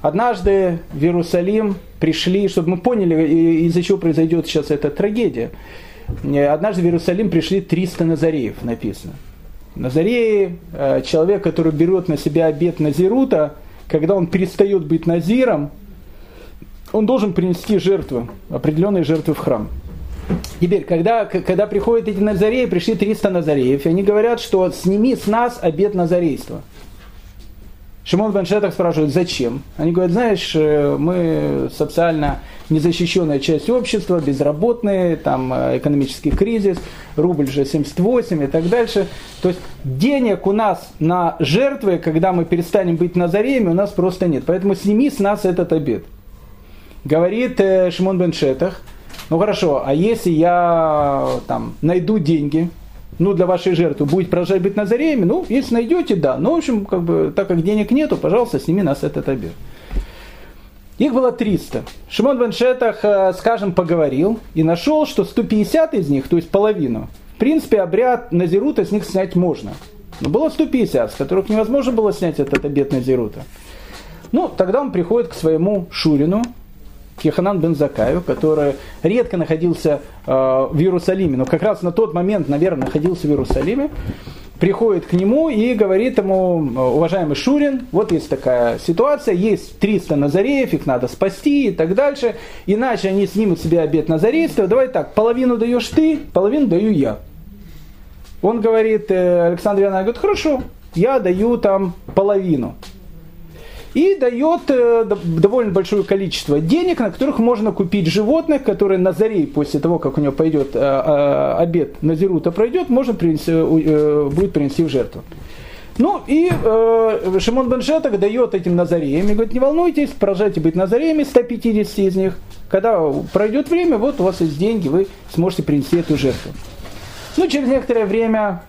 Однажды в Иерусалим пришли, чтобы мы поняли, из-за чего произойдет сейчас эта трагедия. Однажды в Иерусалим пришли 300 назареев, написано. Назареи, человек, который берет на себя обет назирута, когда он перестает быть назиром, он должен принести жертвы, определенные жертвы в храм. Теперь, когда приходят эти назареи, пришли 300 назареев, и они говорят, что сними с нас обет назарейства. Шимон бен Шетех спрашивает, зачем? Они говорят, знаешь, мы социально незащищенная часть общества, безработные, там экономический кризис, рубль же 78 и так дальше. То есть денег у нас на жертвы, когда мы перестанем быть назареями, у нас просто нет. Поэтому сними с нас этот обет. Говорит Шимон бен Шетех, ну хорошо, а если я там найду деньги, ну, для вашей жертвы, будет продолжать быть назареями, ну, если найдете, да. Ну, в общем, как бы, так как денег нету, пожалуйста, сними нас этот обет. Их было 300. Шимон бен Шетех, скажем, поговорил и нашел, что 150 из них, то есть половину, в принципе, обряд назирута с них снять можно. Но было 150, с которых невозможно было снять этот обет назирута. Ну, тогда он приходит к своему шурину, к Йоханан бен Заккаю, который редко находился в Иерусалиме, но как раз на тот момент, наверное, находился в Иерусалиме, приходит к нему и говорит ему, уважаемый Шурин, вот есть такая ситуация, есть 300 назареев, их надо спасти и так дальше, иначе они снимут себе обет назарейства, давай так, половину даешь ты, половину даю я. Он говорит, Александр Иванович, говорит, хорошо, я даю там половину. И дает довольно большое количество денег, на которых можно купить животных, которые назарей после того, как у него пойдет обет назирута пройдет, можно будет принести в жертву. Ну и Шимон бен Шетех дает этим назареям, и говорит, не волнуйтесь, продолжайте быть назареями, 150 из них. Когда пройдет время, вот у вас есть деньги, вы сможете принести эту жертву. Ну, через некоторое время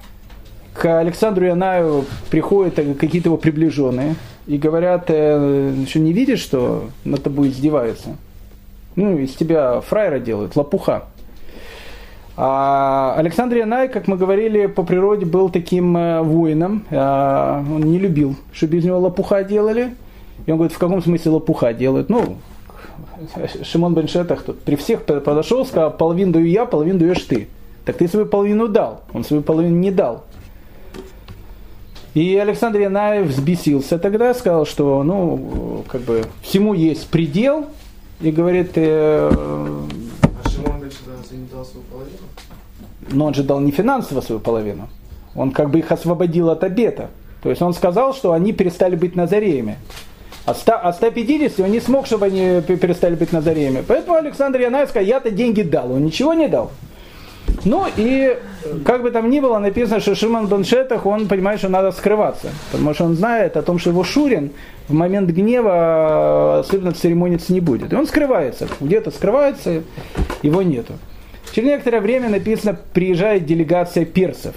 к Александру Янаю приходят какие-то его приближенные и говорят, еще не видишь, что над тобой издеваются? Ну, из тебя фраера делают, лопуха. А Александр Янай, как мы говорили, по природе был таким воином. Он не любил, чтобы из него лопуха делали. И он говорит, в каком смысле лопуха делают? Ну, Шимон бен Шетех тут при всех подошел, сказал, половину даю я, половину даешь ты. Так ты свою половину дал, он свою половину не дал. И Александр Янаев взбесился тогда, сказал, что, ну, как бы, всему есть предел, и говорит... А Шимон бен Шетех не дал свою половину? Но он же дал не финансово свою половину, он как бы их освободил от обета. То есть он сказал, что они перестали быть назареями. А 150 он не смог, чтобы они перестали быть назареями. Поэтому Александр Янаев сказал, я-то деньги дал, он ничего не дал. Ну и, как бы там ни было, написано, что Шимон бен Шетех, он понимает, что надо скрываться. Потому что он знает о том, что его шурин в момент гнева особенно церемониться не будет. И он скрывается, где-то скрывается, его нету. Через некоторое время написано, приезжает делегация персов.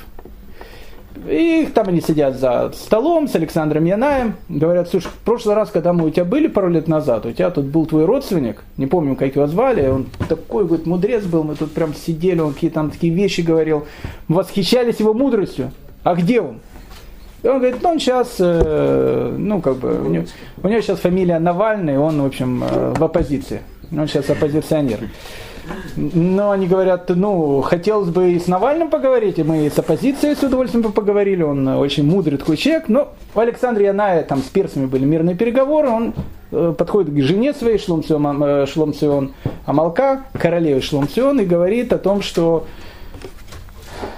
И там они сидят за столом с Александром Янаем. Говорят: слушай, в прошлый раз, когда мы у тебя были пару лет назад, у тебя тут был твой родственник, не помню, как его звали, он такой, говорит, мудрец был, мы тут прям сидели, он какие-то там такие вещи говорил, мы восхищались его мудростью. А где он? И он говорит, ну он сейчас, у него сейчас фамилия Навальный, он, в общем, в оппозиции. Он сейчас оппозиционер. Но они говорят, ну, хотелось бы и с Навальным поговорить, и мы с оппозицией с удовольствием бы поговорили, он очень мудрый такой человек. Но у Александра Яная там с персами были мирные переговоры, он подходит к жене своей, Шломцион Амалка, королеве Шломцион, и говорит о том, что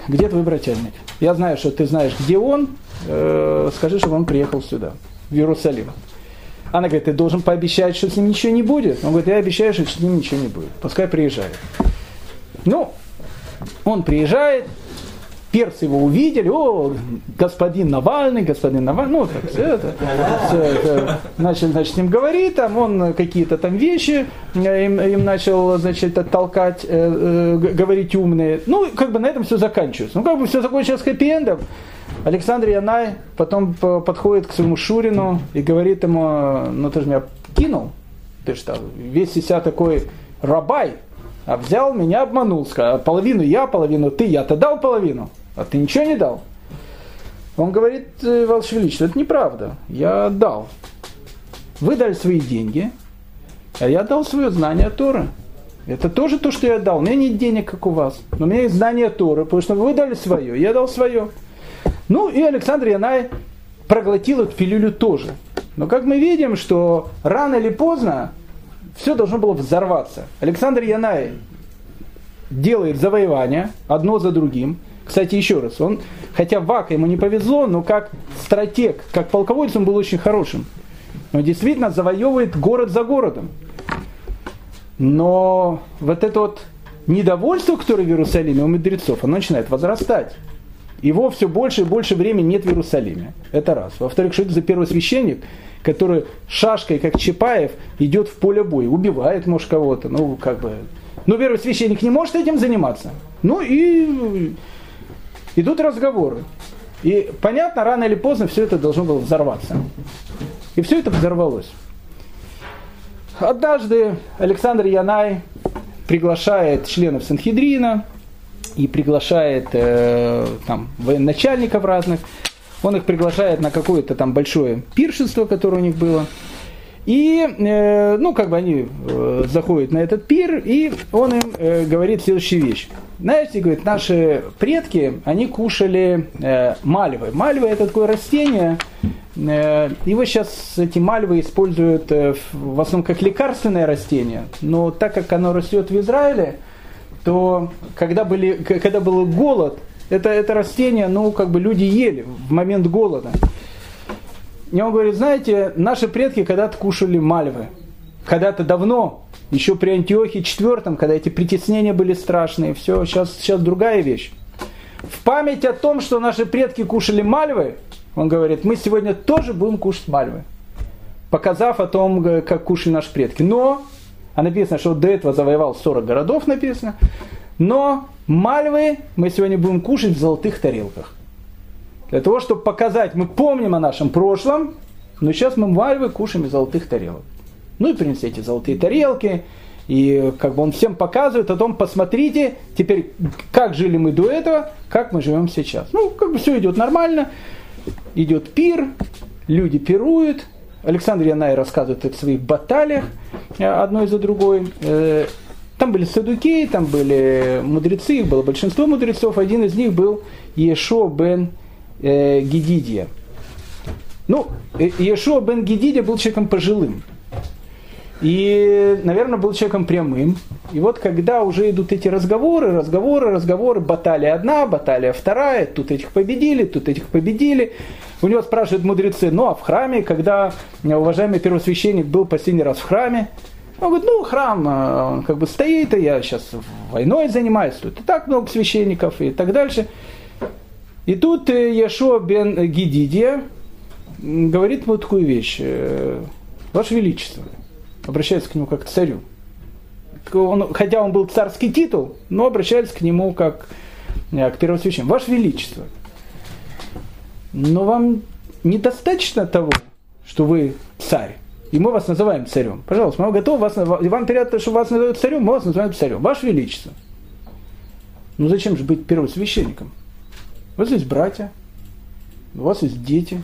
где твой брательник? Я знаю, что ты знаешь, где он, скажи, чтобы он приехал сюда, в Иерусалим. Она говорит, ты должен пообещать, что с ним ничего не будет. Он говорит, я обещаю, что с ним ничего не будет. Пускай приезжает. Ну, он приезжает, персы его увидели, о, господин Навальный, ну, так все это. Значит, с ним говорит, там он какие-то там вещи им начал, значит, толкать, говорить умные. Ну, как бы на этом все заканчивается. Ну, как бы все закончилось хэппи-эндом. Александр Янай потом подходит к своему Шурину и говорит ему, ну ты же меня кинул, ты же там весь из себя такой рабай, а взял меня, обманул, сказал, половину я, половину ты, я-то дал половину, а ты ничего не дал. Он говорит, Ваше Величество, это неправда, я дал. Вы дали свои деньги, а я дал свое знание Торы. Это тоже то, что я дал, у меня нет денег, как у вас, но у меня есть знание Торы, потому что вы дали свое, я дал свое. Ну и Александр Янай проглотил эту пилюлю тоже. Но как мы видим, что рано или поздно все должно было взорваться. Александр Янай делает завоевания одно за другим. Кстати, еще раз, он, хотя Вака ему не повезло, но как стратег, как полководец он был очень хорошим. Он действительно завоевывает город за городом. Но вот это вот недовольство, которое в Иерусалиме у мудрецов, оно начинает возрастать. Его все больше и больше времени нет в Иерусалиме. Это раз. Во-вторых, что это за первосвященник, который шашкой, как Чапаев, идет в поле боя, убивает, может, кого-то. Ну, как бы. Но первосвященник не может этим заниматься. Ну и идут разговоры. И понятно, рано или поздно все это должно было взорваться. И все это взорвалось. Однажды Александр Янай приглашает членов Санхедрина и приглашает там военачальников разных, он их приглашает на какое-то там большое пиршество, которое у них было, и, они заходят на этот пир, и он им говорит следующую вещь. Знаете, говорит, наши предки, они кушали мальвы. Мальвы – это такое растение, его сейчас эти мальвы используют в основном как лекарственное растение, но так как оно растет в Израиле, то когда был голод, это растение, люди ели в момент голода. И он говорит, знаете, наши предки когда-то кушали мальвы. Когда-то давно, еще при Антиохии IV, когда эти притеснения были страшные, все, сейчас другая вещь. В память о том, что наши предки кушали мальвы, он говорит, мы сегодня тоже будем кушать мальвы. Показав о том, как кушали наши предки. Но... А написано, что до этого завоевал 40 городов, написано. Но мальвы мы сегодня будем кушать в золотых тарелках. Для того, чтобы показать, мы помним о нашем прошлом, но сейчас мы мальвы кушаем из золотых тарелок. Ну и принесли эти золотые тарелки. И как бы он всем показывает о том, посмотрите, теперь как жили мы до этого, как мы живем сейчас. Ну, как бы все идет нормально. Идет пир, люди пируют. Александр Янай рассказывает о своих баталиях одной за другой. Там были садукеи, там были мудрецы, их было большинство мудрецов. Один из них был Иешуа бен Гедидия. Ну, Иешуа бен Гедидия был человеком пожилым. И, наверное, был человеком прямым. И вот когда уже идут эти разговоры, баталия одна, баталия вторая, тут этих победили. У него спрашивают мудрецы, ну а в храме, когда уважаемый первосвященник был последний раз в храме, он говорит, ну храм, он как бы стоит, а я сейчас войной занимаюсь, тут и так много священников и так дальше. И тут Иешуа бен Гедидия говорит вот такую вещь, Ваше Величество, обращается к нему как к царю. Хотя он был царский титул, но обращались к нему как к первосвященнику. Ваше Величество, но вам недостаточно того, что вы царь, и мы вас называем царем. Пожалуйста, мы готовы вас называть. Вам приятно, что вас называют царем, мы вас называем царем. Ваше Величество. Ну зачем же быть первосвященником? У вас есть братья, у вас есть дети,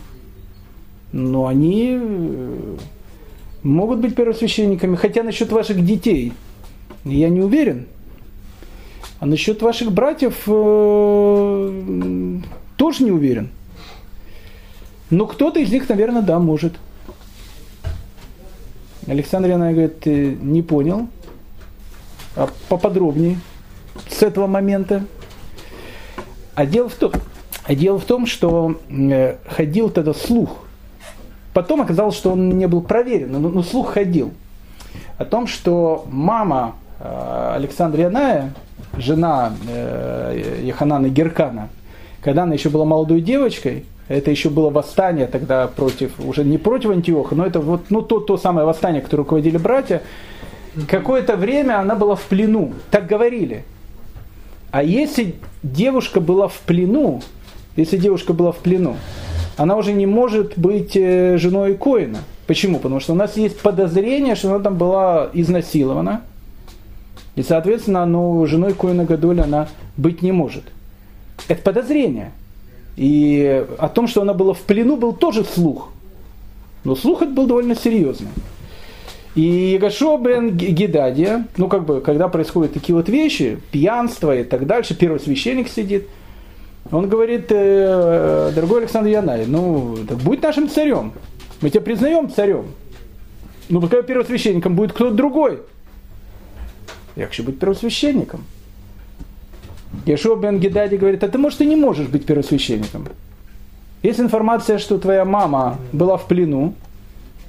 но они могут быть первосвященниками. Хотя насчет ваших детей я не уверен. А насчет ваших братьев тоже не уверен. Но кто-то из них, наверное, да, может. Александр Янович говорит, не понял. А поподробнее с этого момента. А дело в том, что ходил тогда слух. Потом оказалось, что он не был проверен, но слух ходил. О том, что мама Александра Яная, жена Йоханана Геркана, когда она еще была молодой девочкой, это еще было восстание тогда против, уже не против Антиоха, но это вот то самое восстание, которое руководили братья. Какое-то время она была в плену, так говорили. А если девушка была в плену, она уже не может быть женой Коэна. Почему? Потому что у нас есть подозрение, что она там была изнасилована. И, соответственно, женой Коэна Гадоля она быть не может. Это подозрение. И о том, что она была в плену, был тоже слух. Но слух это был довольно серьезный. И Ягашуа бен Гедадия, когда происходят такие вот вещи, пьянство и так дальше, первосвященник сидит, он говорит, дорогой Александр Янай, так будь нашим царем, мы тебя признаем царем, пускай первосвященником будет кто-то другой. Я хочу быть первосвященником. Ягашуа бен Гедадия говорит, а ты, может, и не можешь быть первосвященником. Есть информация, что твоя мама была в плену,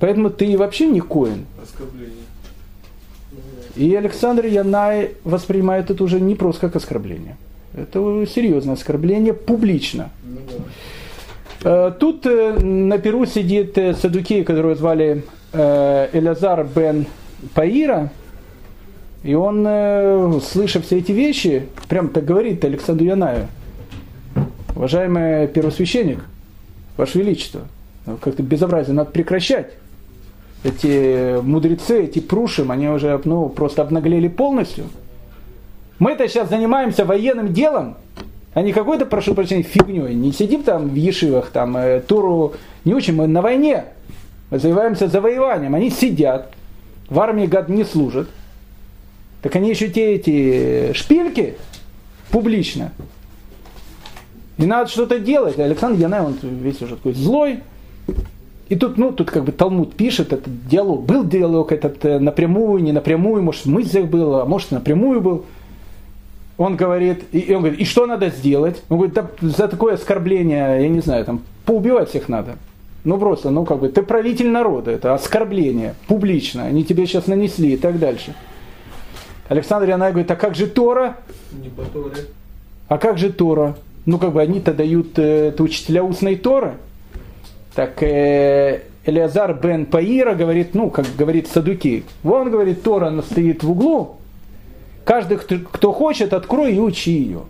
поэтому ты вообще не Коэн. Оскорбление. И Александр Янай воспринимает это уже не просто как оскорбление. Это серьезное оскорбление публично. Тут на перу сидит саддукей, которого звали Элязар бен Паира. И он, слыша все эти вещи, прям так говорит Александру Янаю. Уважаемый первосвященник, Ваше Величество, как-то безобразие надо прекращать. Эти мудрецы, эти прушим, они уже просто обнаглели полностью. Мы-то сейчас занимаемся военным делом, а не какой-то, прошу прощения, фигней. Не сидим там в ешивах, Тору не учим, мы на войне. Мы занимаемся завоеванием. Они сидят, в армии, гад, не служат. Так они еще эти шпильки публично. И надо что-то делать. Александр Янай, он весь уже такой злой. И тут, Талмуд пишет этот диалог. Был диалог этот напрямую, не напрямую, может в мыслях был, а может напрямую был. Он говорит, и что надо сделать? Он говорит, да, за такое оскорбление, я не знаю, поубивать всех надо. Ты правитель народа, это оскорбление, публично, они тебе сейчас нанесли и так дальше. Александр Янай говорит, а как же Тора? Не по Торе. А как же Тора? Они-то дают, это учителя устной Торы. Так Элязар бен Паира говорит, говорит саддуки, вон, говорит, Тора, она стоит в углу, каждый, кто хочет, открой и учи ее.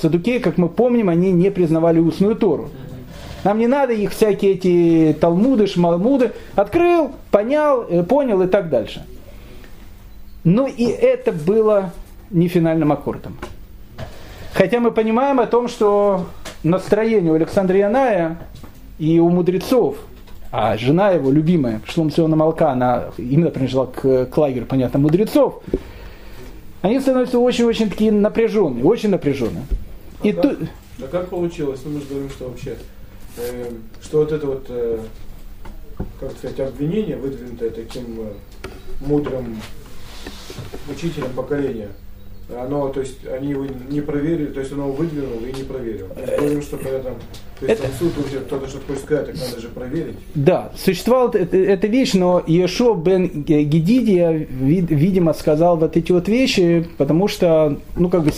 Саддукеи, как мы помним, они не признавали устную Тору. Нам не надо их всякие эти талмуды, шмалмуды. Открыл, понял и так дальше. Но и это было не финальным аккордом. Хотя мы понимаем о том, что настроение у Александра Яная и у мудрецов, а жена его, любимая, Шлумциона Малка, она именно принадлежала к лагерю, понятно, мудрецов, они становятся очень-очень такие напряженные, очень напряженные. А как получилось? Мы же говорим, что вообще, что вот это вот, обвинение, выдвинутое таким мудрым учителем поколения, оно, они его не проверили, оно выдвинул и не проверил. Мы же говорим, что когда суд уже кто-то что-то хочет сказать, так надо же проверить. Да, существовала эта вещь, но Ягашуа бен Гедадия, видимо, сказал эти вещи, потому что,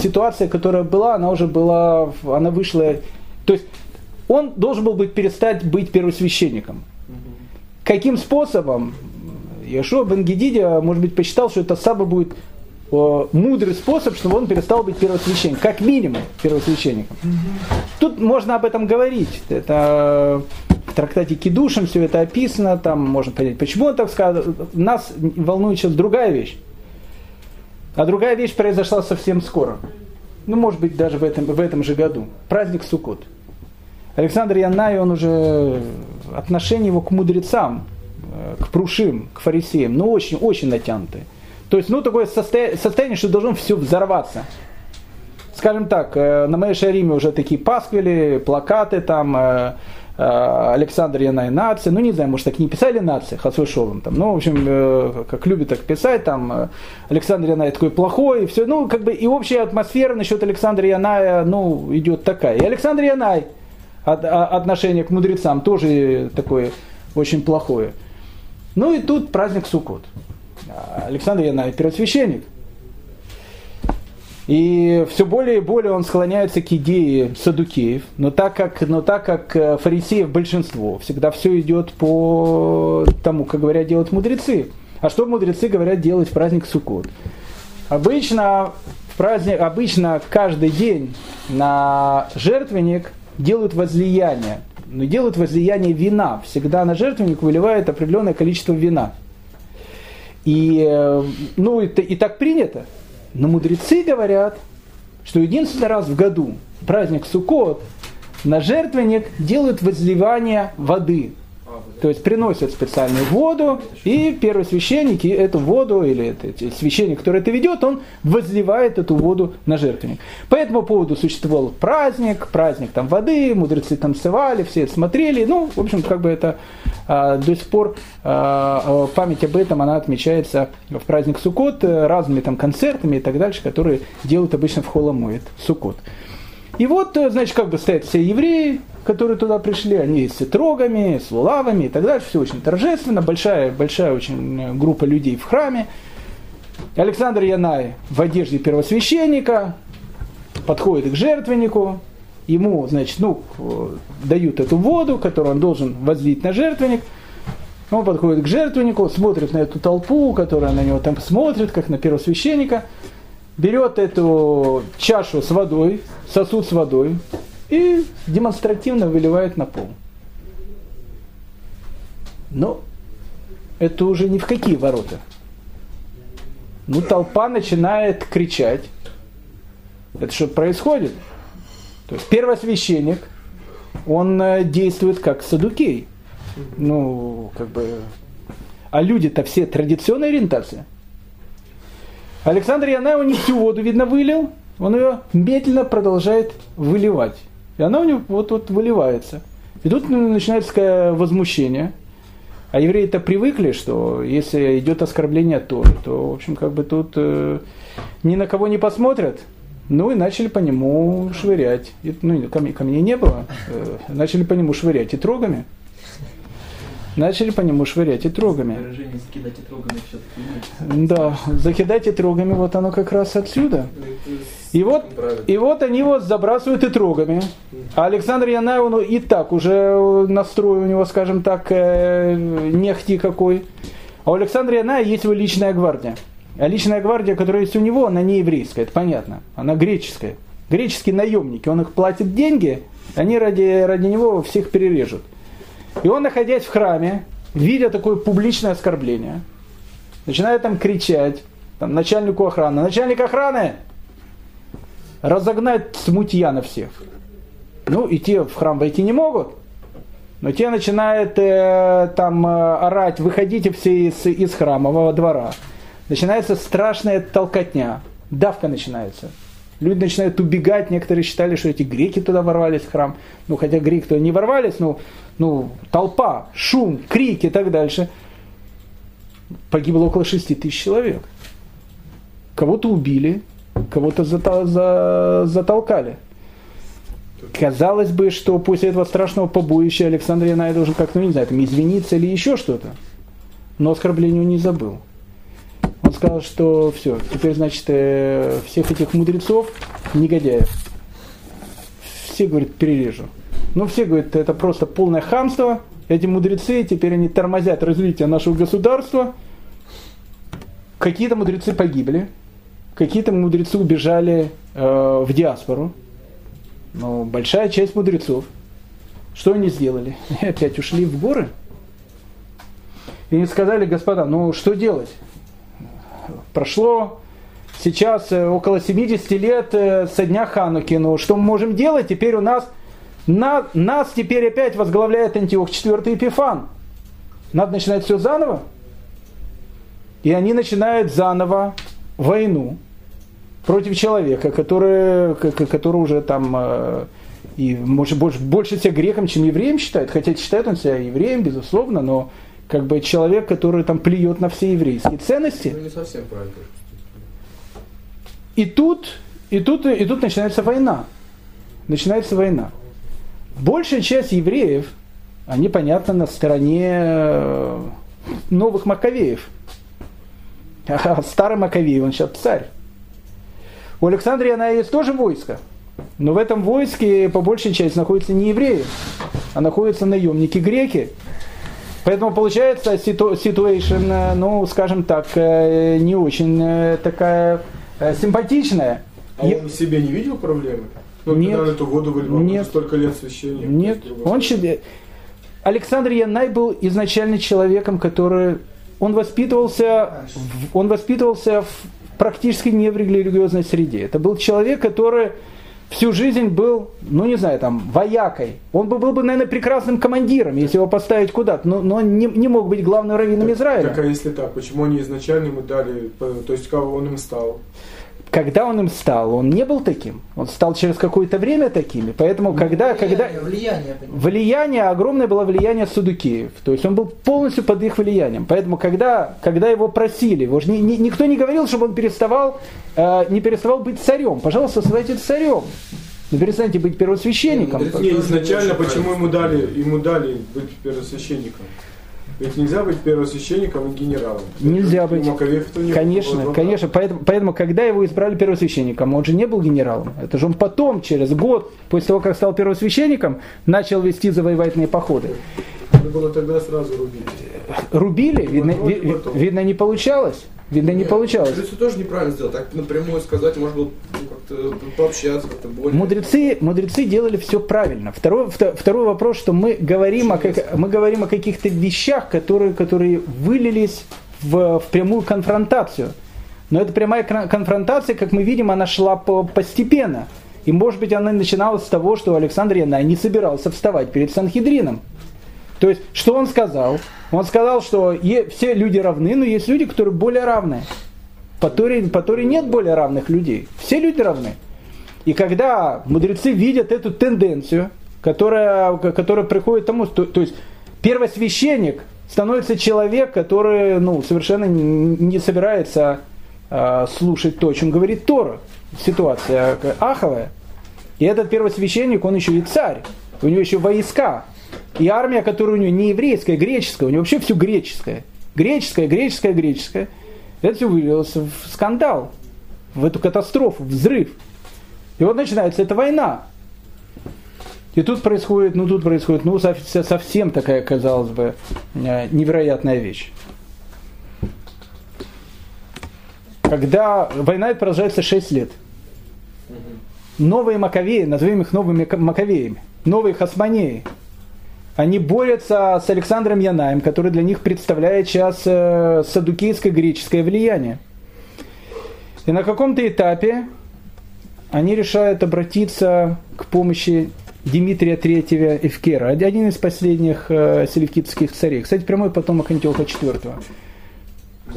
ситуация, которая была, она вышла. То есть он должен был перестать быть первосвященником. Угу. Каким способом? Ягашуа бен Гедадия, может быть, посчитал, что это Саба будет мудрый способ, чтобы он перестал быть первосвященником, как минимум первосвященником. Тут можно об этом говорить. Это в трактате Кидушин все это описано, там можно понять, почему он так сказал. Нас волнует сейчас другая вещь. А другая вещь произошла совсем скоро. Ну, может быть, даже в этом же году. Праздник Суккот. Александр Яннай, он уже... Отношение его к мудрецам, к прушим, к фарисеям, ну, очень-очень натянутое. То есть, ну, такое состояние, что должно все взорваться. Скажем так, на моей шариме уже такие пасквили, плакаты там, Александр Яннай нация, ну, не знаю, может, так не писали нации Хацвышовым там, ну, в общем, как любят так писать, там, Александр Яннай такой плохой, и все, ну, как бы, и общая атмосфера насчет Александра Янная, ну, идет такая. И Александр Яннай, отношение к мудрецам тоже такое очень плохое. Ну и тут праздник Суккот. Александр Яннай первосвященник. И все более и более он склоняется к идее саддукеев. Но так как фарисеев большинство, всегда все идет по тому, как говорят делать мудрецы. А что мудрецы говорят делать в праздник Суккот? Обычно каждый день на жертвенник делают возлияние, но делают возлияние вина. Всегда на жертвенник выливают определенное количество вина. И, ну, и так принято. Но мудрецы говорят, что единственный раз в году, праздник Суккот, на жертвенник делают возливание воды. То есть приносят специальную воду, и первосвященник эту воду, или священник, который это ведет, он возливает эту воду на жертвенник. По этому поводу существовал праздник там воды, мудрецы танцевали, все смотрели. Ну, в общем, как бы это до сих пор память об этом, она отмечается в праздник Суккот разными там концертами и так дальше, которые делают обычно в Холомоэд Суккот. И вот, значит, как бы стоят все евреи, которые туда пришли, они с этрогами, с лулавами и так далее, все очень торжественно, большая очень группа людей в храме. Александр Яннай в одежде первосвященника подходит к жертвеннику, ему, значит, ну, дают эту воду, которую он должен возлить на жертвенник. Он подходит к жертвеннику, смотрит на эту толпу, которая на него там смотрит, как на первосвященника, берет эту чашу с водой, сосуд с водой, и демонстративно выливает на пол. Но это уже ни в какие ворота. Ну, толпа начинает кричать. Это что происходит? То есть первосвященник, он действует как саддукей. Ну, как бы... А люди-то все традиционной ориентации. Александр Яннай, он не всю воду, видно, вылил. Он ее медленно продолжает выливать. И она у него вот-вот выливается. И тут начинается возмущение. А евреи-то привыкли, что если идет оскорбление Торы, то, в общем, как бы тут ни на кого не посмотрят. Ну и начали по нему швырять. И, ну, камней не было. Начали по нему швырять этрогами. Выражение «закидать этрогами» все-таки нет. Да, «закидать этрогами», вот оно как раз отсюда. И вот они его забрасывают этрогами. А Александр Яннай, он и так уже настрой у него, скажем так, не ахти какой. А у Александра Янная есть его личная гвардия. А личная гвардия, которая есть у него, она не еврейская, это понятно. Она греческая. Греческие наемники, он их платит деньги, они ради него всех перережут. И он, находясь в храме, видя такое публичное оскорбление, начинает там кричать, там, начальнику охраны. Начальник охраны разогнать смутьянов всех. Ну, и те в храм войти не могут, но те начинают орать: выходите все из храмового двора. Начинается страшная толкотня, давка начинается. Люди начинают убегать, некоторые считали, что эти греки туда ворвались в храм. Ну, хотя греки туда не ворвались, но толпа, шум, крики и так дальше. Погибло около 6000 человек. Кого-то убили, кого-то затолкали. Казалось бы, что после этого страшного побоища Александр Яннай должен как-то, извиниться или еще что-то. Но оскорблению не забыл. Он сказал, что все, теперь, значит, всех этих мудрецов, негодяев, все, говорит, перережу. Ну, все, говорит, это просто полное хамство. Эти мудрецы, теперь они тормозят развитие нашего государства. Какие-то мудрецы погибли. какие-то мудрецы убежали в диаспору, но большая часть мудрецов, что они сделали? Опять ушли в горы и сказали: господа, ну что делать? Прошло сейчас около 70 лет со дня Хануки, ну что мы можем делать? Теперь у нас, нас теперь опять возглавляет Антиох IV Епифан. Надо начинать все заново. И они начинают заново войну против человека, который уже там и больше себя грехом, чем евреем считает. Хотя считает он себя евреем, безусловно, но как бы человек, который там плюет на все еврейские ценности. Ну, не совсем правильно. И тут начинается война. Большая часть евреев, они, понятно, на стороне новых Маковеев. А старый Маковей, он сейчас царь. У Александрии, она есть тоже войско. Но в этом войске по большей части находятся не евреи, а находятся наемники-греки. Поэтому получается ситуация, ну, скажем так, не очень такая симпатичная. А он себе не видел проблемы? Ну, нет, когда эту воду выливал, нет, столько лет священник. Нет, он Александр Янай был изначально человеком, который... Он воспитывался в практически не в религиозной среде. Это был человек, который всю жизнь был, ну не знаю, там, воякой. Он был бы, наверное, прекрасным командиром, если его поставить куда-то, но он не мог быть главным раввином Израиля. Так, а если так, почему они изначально ему дали, то есть кого он им стал? Когда он им стал, он не был таким. Он стал через какое-то время такими. Поэтому, огромное было влияние Садукеев. То есть он был полностью под их влиянием. Поэтому, когда его просили, его же никто не говорил, чтобы он не переставал быть царем. Пожалуйста, становитесь царем. Но перестаньте быть первосвященником. Нет, изначально почему ему дали быть первосвященником? Ведь нельзя быть первосвященником и генералом. Нельзя быть. Конечно. Поэтому, когда его избрали первосвященником, он же не был генералом. Это же он потом, через год, после того, как стал первосвященником, начал вести завоевательные походы. Надо было тогда сразу рубить. Рубили? Видно, не получалось. Мудрецы тоже неправильно сделали. Так напрямую сказать, может быть, как-то пообщаться, как-то более. Мудрецы делали все правильно. Второй вопрос, что мы говорим о каких-то вещах, которые вылились в прямую конфронтацию. Но эта прямая конфронтация, как мы видим, она шла постепенно. И, может быть, она начиналась с того, что Александр Янай не собирался вставать перед Санхедрином. То есть, что он сказал? Он сказал, что все люди равны, но есть люди, которые более равны. По Торе нет более равных людей. Все люди равны. И когда мудрецы видят эту тенденцию, которая приходит к тому, что то есть первосвященник становится человек, который совершенно не собирается слушать то, о чем говорит Тора. Ситуация аховая. И этот первосвященник, он еще и царь. У него еще войска. И армия, которая у нее не еврейская, греческая, у нее вообще все греческое. Греческое. Это все вылилось в скандал, в эту катастрофу, взрыв. И вот начинается эта война. И тут происходит совсем такая, казалось бы, невероятная вещь. Когда война продолжается 6 лет. Новые Маковеи, назовем их новыми Маковеями, новые Хасмонеи, они борются с Александром Янаем, который для них представляет сейчас саддукейское греческое влияние. И на каком-то этапе они решают обратиться к помощи Димитрия III Эвкера, один из последних селевкидских царей. Кстати, прямой потомок Антиоха IV.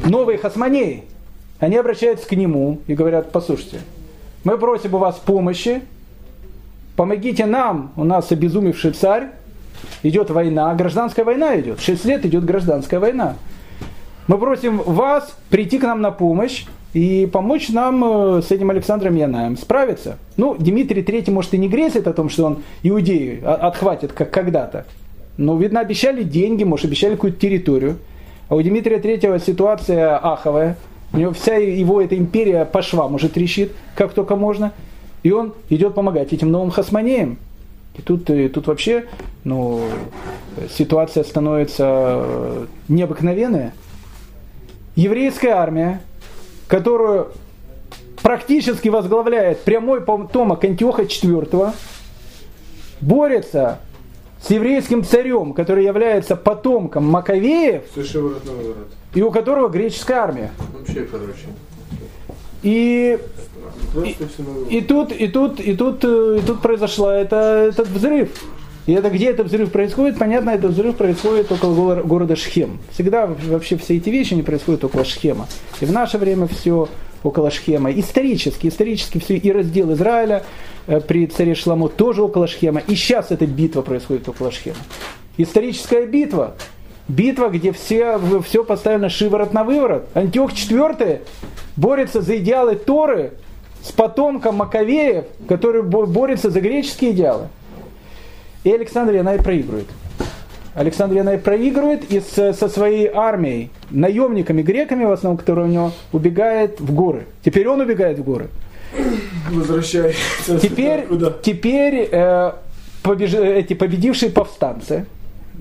Новые Хасмонеи, они обращаются к нему и говорят: послушайте, мы просим у вас помощи, помогите нам, у нас обезумевший царь, идет война, гражданская война идет. 6 лет идет гражданская война. Мы просим вас прийти к нам на помощь и помочь нам с этим Александром Янаем справиться. Димитрий III, может, и не грезит о том, что он иудею отхватит, как когда-то. Но, видно, обещали деньги, может, обещали какую-то территорию. А у Димитрия III ситуация аховая. У него вся его эта империя по швам уже трещит, как только можно. И он идет помогать этим новым Хасмонеям. И тут вообще ситуация становится необыкновенная. Еврейская армия, которую практически возглавляет прямой потомок Антиоха IV, борется с еврейским царем, который является потомком Маковеев, и у которого греческая армия. Вообще, короче. И тут произошла этот взрыв. И это где этот взрыв происходит? Понятно, этот взрыв происходит около города Шхем. Всегда вообще все эти вещи не происходят около Шхема. И в наше время все около Шхема. Исторически все, и раздел Израиля при царе Шламо тоже около Шхема. И сейчас эта битва происходит около Шхема. Историческая битва. Битва, где все поставлено шиворот на выворот. Антиох IV борется за идеалы Торы с потомком Маковеев, который борется за греческие идеалы. И Александрия, она и проигрывает. Александрия, она и проигрывает, и со своей армией, наемниками, греками, в основном, которые у него, убегает в горы. Теперь он убегает в горы. Возвращается. Теперь эти победившие повстанцы,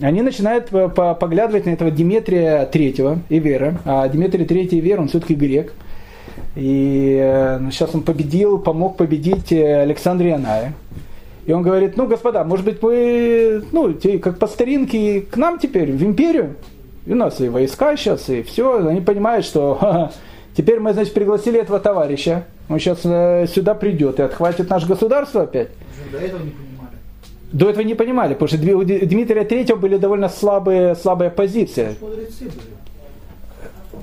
они начинают поглядывать на этого Деметрия III Ивера. А Деметрий III Ивер, он все-таки грек. И сейчас он помог победить Александра Яная. И он говорит: господа, может быть, вы, как по старинке, к нам теперь, в империю? И у нас и войска сейчас, и все. Они понимают, что теперь мы, пригласили этого товарища. Он сейчас сюда придет и отхватит наше государство опять. До этого не понимали. До этого не понимали, потому что у Дмитрия III были довольно слабые позиции.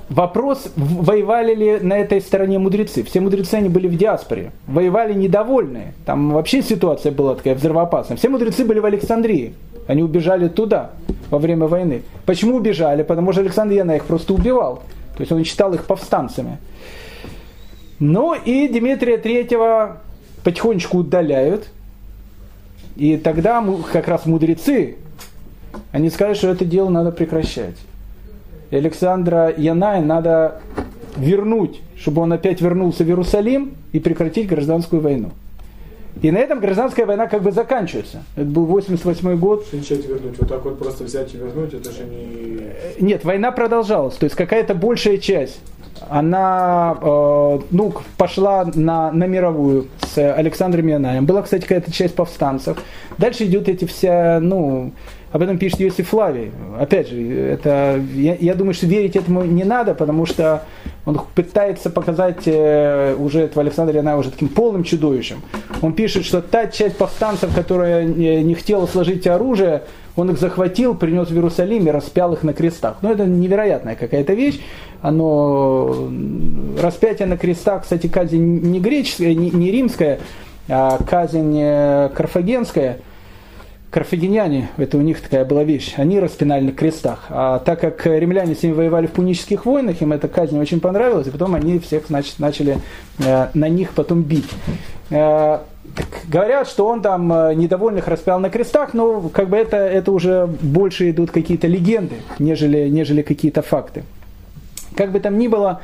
Вопрос, воевали ли на этой стороне мудрецы. Все мудрецы, они были в диаспоре. Воевали недовольные. Там вообще ситуация была такая взрывоопасная. Все мудрецы были в Александрии. Они убежали туда во время войны. Почему убежали? Потому что Александр Яна их просто убивал. То есть он считал их повстанцами. И Дмитрия III потихонечку удаляют. И тогда как раз мудрецы, они сказали, что это дело надо прекращать. Александра Яная надо вернуть, чтобы он опять вернулся в Иерусалим и прекратить гражданскую войну. И на этом гражданская война заканчивается. Это был 88 год. Начать вернуть, вот так вот просто взять и вернуть, это же не... Нет, война продолжалась. То есть какая-то большая часть, она пошла на мировую с Александром Янаем. Была, кстати, какая-то часть повстанцев. Дальше идет об этом пишет Иосиф Флавий. Опять же, это, я думаю, что верить этому не надо, потому что он пытается показать уже этого Александра Яная уже таким полным чудовищем. Он пишет, что та часть повстанцев, которая не хотела сложить оружие, он их захватил, принес в Иерусалим и распял их на крестах. Это невероятная какая-то вещь. Распятие на крестах, кстати, казнь не греческая, не римская, а казнь карфагенская. Карфагеняне, это у них такая была вещь, они распинали на крестах. А так как римляне с ними воевали в пунических войнах, им эта казнь очень понравилась, и потом они всех, начали на них потом бить. Говорят, что он там недовольных распял на крестах, но это уже больше идут какие-то легенды, нежели какие-то факты. Как бы там ни было,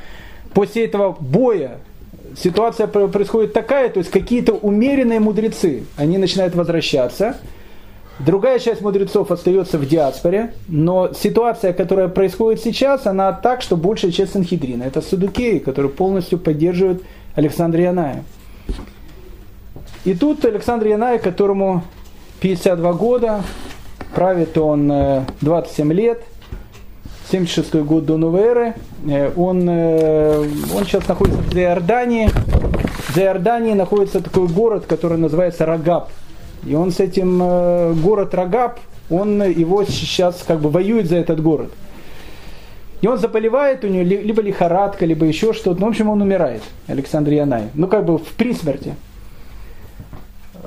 после этого боя ситуация происходит такая, то есть какие-то умеренные мудрецы, они начинают возвращаться. Другая часть мудрецов остается в диаспоре, но ситуация, которая происходит сейчас, она так, что большая часть Санхедрина. Это саддукеи, которые полностью поддерживают Александра Яная. И тут Александр Янай, которому 52 года, правит он 27 лет, 76 год до новой эры, он сейчас находится в Иордании. В Иордании находится такой город, который называется Рагаб. И он с этим город Рагаб, он его сейчас воюет за этот город. И он заболевает, у него либо лихорадка, либо еще что-то. В общем, он умирает, Александр Янай. В присмерти.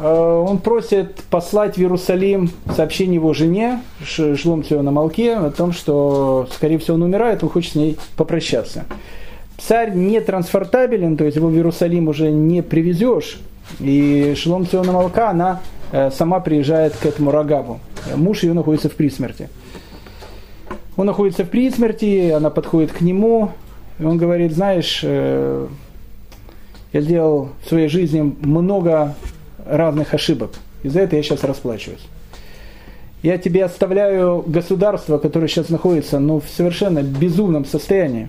Он просит послать в Иерусалим сообщение его жене, Шлом Циона Малке, о том, что, скорее всего, он умирает, он хочет с ней попрощаться. Царь не трансфортабелен, то есть его в Иерусалим уже не привезешь. И Шлом Циона Малка, она сама приезжает к этому Рагабу. Муж ее находится в присмерти. Он находится в присмерти, она подходит к нему, и он говорит: знаешь, я сделал в своей жизни много разных ошибок, и за это я сейчас расплачиваюсь. Я тебе оставляю государство, которое сейчас находится в совершенно безумном состоянии.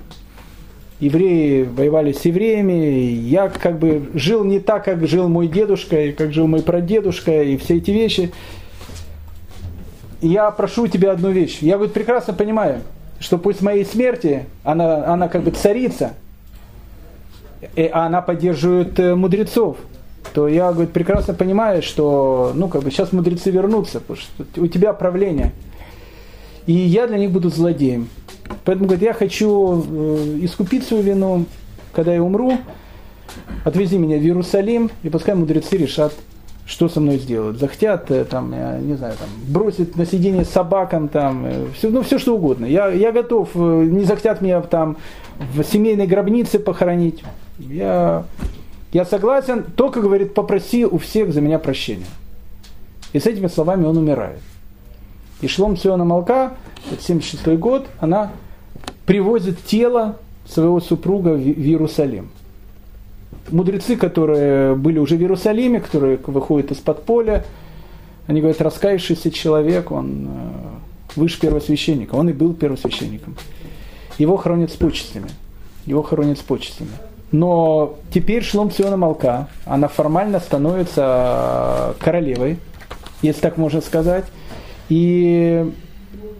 евреи воевали с евреями, я как бы жил не так, как жил мой дедушка, и как жил мой прадедушка, и все эти вещи. Я прошу тебя одну вещь. Я, говорит, прекрасно понимаю, что пусть моей смерти, она как бы царица, и она поддерживает мудрецов, то я, говорит, прекрасно понимаю, что как бы сейчас мудрецы вернутся, потому что у тебя правление. И я для них буду злодеем. Поэтому, говорит, я хочу искупить свою вину, когда я умру, отвези меня в Иерусалим, и пускай мудрецы решат, что со мной сделают. Захотят, там, я не знаю, там, бросят на сиденье собакам, там, все, все что угодно. Я готов, не захотят меня там в семейной гробнице похоронить. Я согласен, только, говорит, попроси у всех за меня прощения. И с этими словами он умирает. И Шлом Циона Малка, 76 год, она привозит тело своего супруга в Иерусалим. Мудрецы, которые были уже в Иерусалиме, которые выходят из подполья, они говорят, раскаявшийся человек, он выше первосвященника, он и был первосвященником. Его хоронят с почестями. Но теперь Шлом Циона Малка, она формально становится королевой, если так можно сказать, и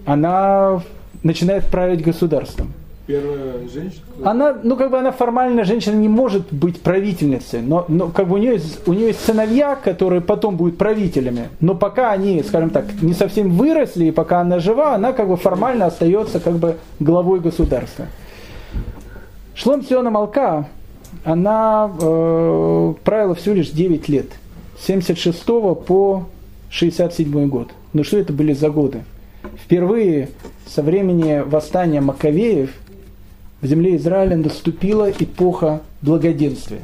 она начинает править государством. Первая женщина? Она, она формально, женщина не может быть правительницей, но как бы у нее есть сыновья, которые потом будут правителями, но пока они, скажем так, не совсем выросли, и пока она жива, она как бы формально остается как бы главой государства. Шлом Циона Малка, она правила всего лишь 9 лет, с 76 по 67 год. Но что это были за годы? Впервые со времени восстания Маковеев в земле Израиля наступила эпоха благоденствия.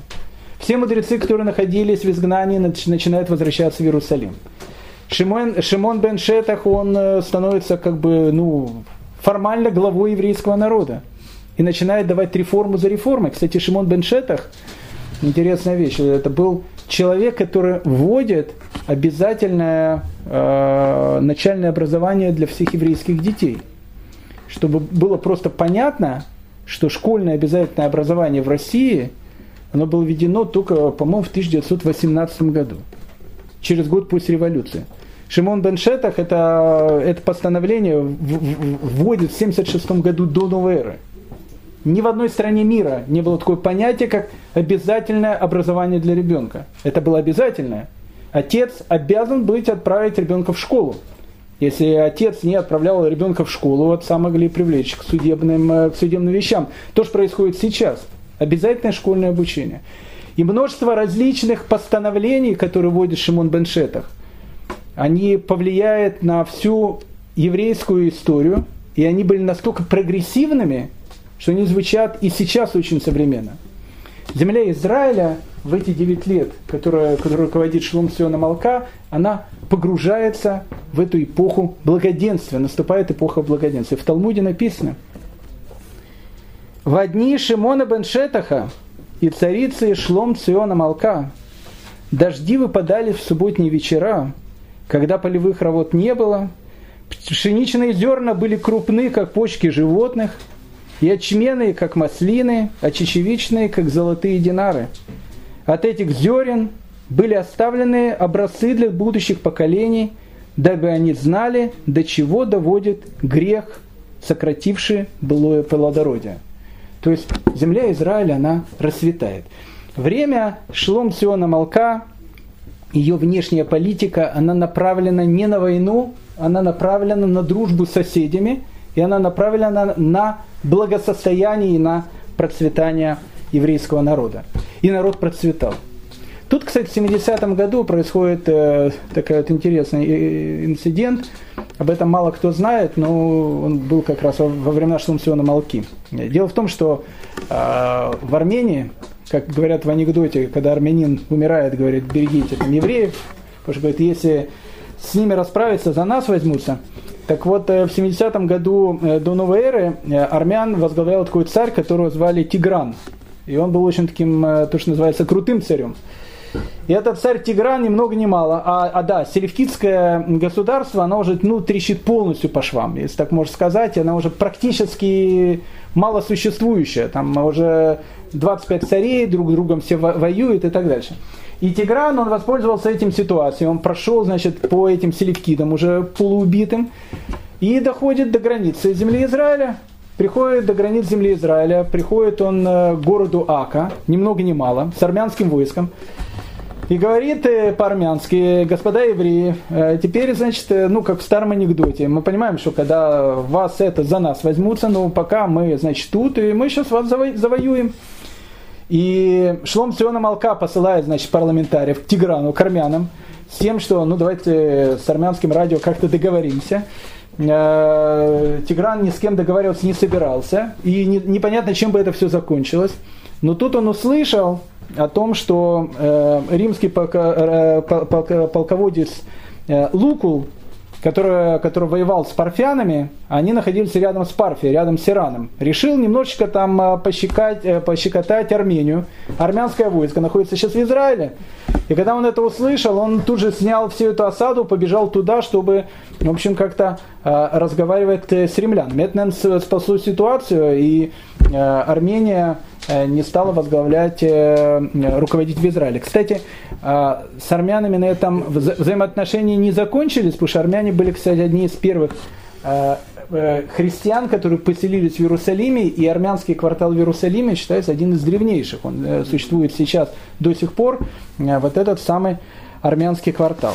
Все мудрецы, которые находились в изгнании, начинают возвращаться в Иерусалим. Шимон бен Шетах, он становится как бы, формально главой еврейского народа и начинает давать реформу за реформой. Кстати, Шимон бен Шетах, интересная вещь, это был человек, который вводит обязательное начальное образование для всех еврейских детей. Чтобы было просто понятно, что школьное обязательное образование в России, оно было введено только, по-моему, в 1918 году, через год после революции. Шимон бен Шетах это постановление вводит в 1976 году до новой эры. Ни в одной стране мира не было такое понятие, как обязательное образование для ребенка. Это было обязательное. Отец обязан быть отправить ребенка в школу. Если отец не отправлял ребенка в школу, отца могли привлечь к судебным вещам. То, что происходит сейчас. Обязательное школьное обучение. И множество различных постановлений, которые вводит Шимон бен Шетах, они повлияют на всю еврейскую историю. И они были настолько прогрессивными, что они звучат и сейчас очень современно. Земля Израиля в эти 9 лет, которую руководит Шлом Циона Малка, она погружается в эту эпоху благоденствия. Наступает эпоха благоденствия. В Талмуде написано: «Во дни Шимона бен Шетаха и царицы Шлом Циона Малка дожди выпадали в субботние вечера, когда полевых работ не было, пшеничные зерна были крупны, как почки животных, ячменные, как маслины, а чечевичные, как золотые динары. От этих зерен были оставлены образцы для будущих поколений, дабы они знали, до чего доводит грех, сокративший былое плодородие». То есть земля Израиля, она расцветает. Время Шлом Циона Малка, ее внешняя политика, она направлена не на войну, она направлена на дружбу с соседями, и она направлена на благосостояние и на процветание еврейского народа. И народ процветал. Тут, кстати, в 70-м году происходит такой вот интересный инцидент. Об этом мало кто знает, но он был как раз во времена Шлом Циона Малки. Дело в том, что в Армении, как говорят в анекдоте, когда армянин умирает, говорит, берегите там евреев, потому что, говорит, если с ними расправиться, за нас возьмутся. Так вот, в 70-м году до новой эры армян возглавлял такой царь, которого звали Тигран. И он был очень таким, то, что называется, крутым царем. И этот царь Тигран ни много ни мало. Да, селевкидское государство, оно уже трещит полностью по швам, если так можно сказать. Оно уже практически малосуществующее. Там уже 25 царей, друг с другом все воюют и так дальше. И Тигран, он воспользовался этим ситуацией. Он прошел, по этим селевкидам уже полуубитым. И доходит до границы земли Израиля. Приходит до границ земли Израиля. Приходит он к городу Ака, ни много ни мало, с армянским войском. И говорит по-армянски: господа евреи, теперь, как в старом анекдоте, мы понимаем, что когда вас за нас возьмутся, пока мы, тут, и мы сейчас вас завоюем. И Шлом Циона Малка посылает, парламентариев к Тиграну, к армянам, с тем, что, давайте с армянским радио как-то договоримся. Тигран ни с кем договариваться не собирался, и непонятно, чем бы это все закончилось. Но тут он услышал о том, что римский полководец Лукул, который воевал с парфянами, они находились рядом с Парфией, рядом с Ираном, решил немножечко там пощекотать Армению. Армянское войско находится сейчас в Израиле. И когда он это услышал, он тут же снял всю эту осаду, побежал туда, чтобы, как-то разговаривать с римлянами. Это, наверное, спасло ситуацию, и Армения не стала руководить в Израиле. Кстати, с армянами на этом взаимоотношения не закончились, потому что армяне были, кстати, одни из первых христиан, которые поселились в Иерусалиме, и армянский квартал в Иерусалиме считается один из древнейших. Он существует сейчас до сих пор, вот этот самый армянский квартал.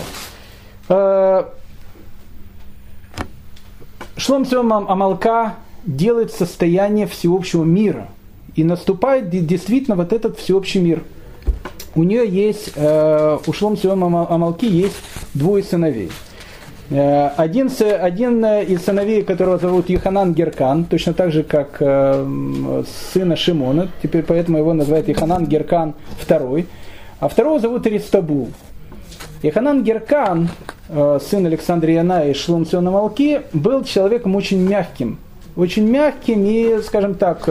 Шлом Циона Малка делает состояние всеобщего мира. И наступает действительно этот всеобщий мир. У Шлом Циона Малки есть двое сыновей. Один из сыновей, которого зовут Йоханан Геркан, точно так же, как сына Шимона, теперь поэтому его называют Йоханан Геркан II, а второго зовут Ристабул. Йоханан Геркан, сын Александра Яна и Шлом Циона Малки, был человеком очень мягким и, скажем так,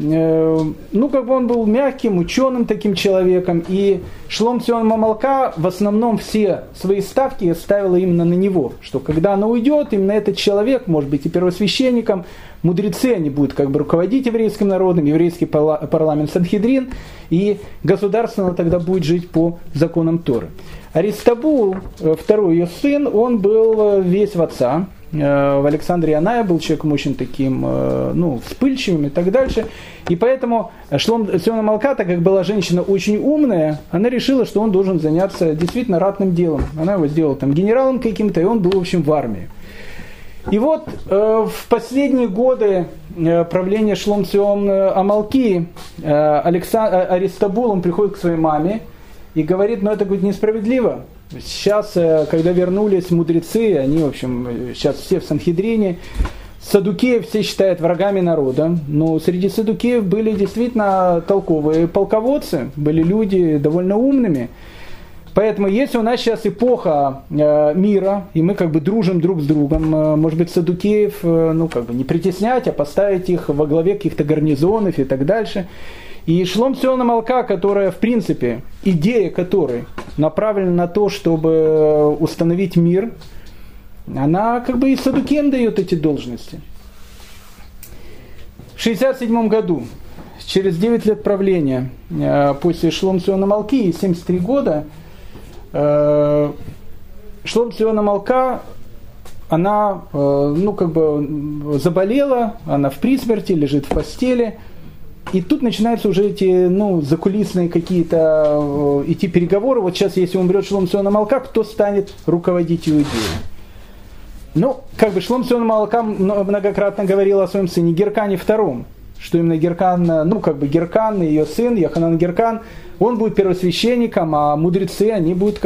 он был мягким, ученым таким человеком, и Шлом Циона Малка в основном все свои ставки ставила именно на него, что когда она уйдет, именно этот человек, может быть и первосвященником, мудрецы они будут руководить еврейским народом, еврейский парламент Санхедрин, и государство оно тогда будет жить по законам Торы. Аристабул, второй ее сын, он был весь в отца. В Александре Яная был человеком очень таким, вспыльчивым и так дальше. И поэтому Шлом Циона Малка, так как была женщина очень умная, она решила, что он должен заняться действительно ратным делом. Она его сделала генералом каким-то, и он был, в армии. И в последние годы правления Шлом Циона Малки Аристабул, он приходит к своей маме и говорит: это несправедливо. Сейчас, когда вернулись мудрецы, они, сейчас все в Санхедрине, саддукеев все считают врагами народа, но среди саддукеев были действительно толковые полководцы, были люди довольно умными. Поэтому если у нас сейчас эпоха мира, и мы дружим друг с другом, может быть, саддукеев не притеснять, а поставить их во главе каких-то гарнизонов и так дальше. И Шлом Циона Малка, которая, в принципе, идея которой направлена на то, чтобы установить мир, она и саддукеям дает эти должности. В 1967 году, через 9 лет правления после Шлом Циона Малки, 73 года, Шлом Циона Малка, она заболела, она при смерти, лежит в постели. И тут начинаются уже эти, закулисные какие-то идти переговоры. Сейчас, если умрет Шлом Циона Малка, кто станет руководить Иудеей? Шлом Циона Малка многократно говорил о своем сыне Геркане II, что именно Геркан, Геркан и ее сын, Йоханан Геркан, он будет первосвященником, а мудрецы, они будут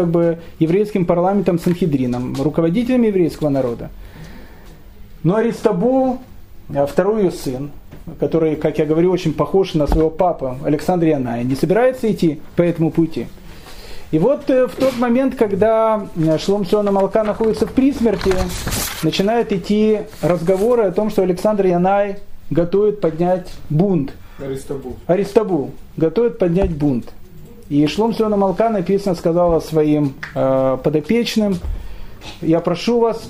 еврейским парламентом Санхедрином, руководителем еврейского народа. Но Аристабул, второй ее сын, который, как я говорю, очень похож на своего папу Александра Яная, не собирается идти по этому пути. И в тот момент, когда Шлом Циона Малка находится в присмерти, начинают идти разговоры о том, что Александр Янай готовит поднять бунт. Аристабул готовит поднять бунт. И Шлом Шлёна Малка, написано, сказала своим подопечным: «Я прошу вас,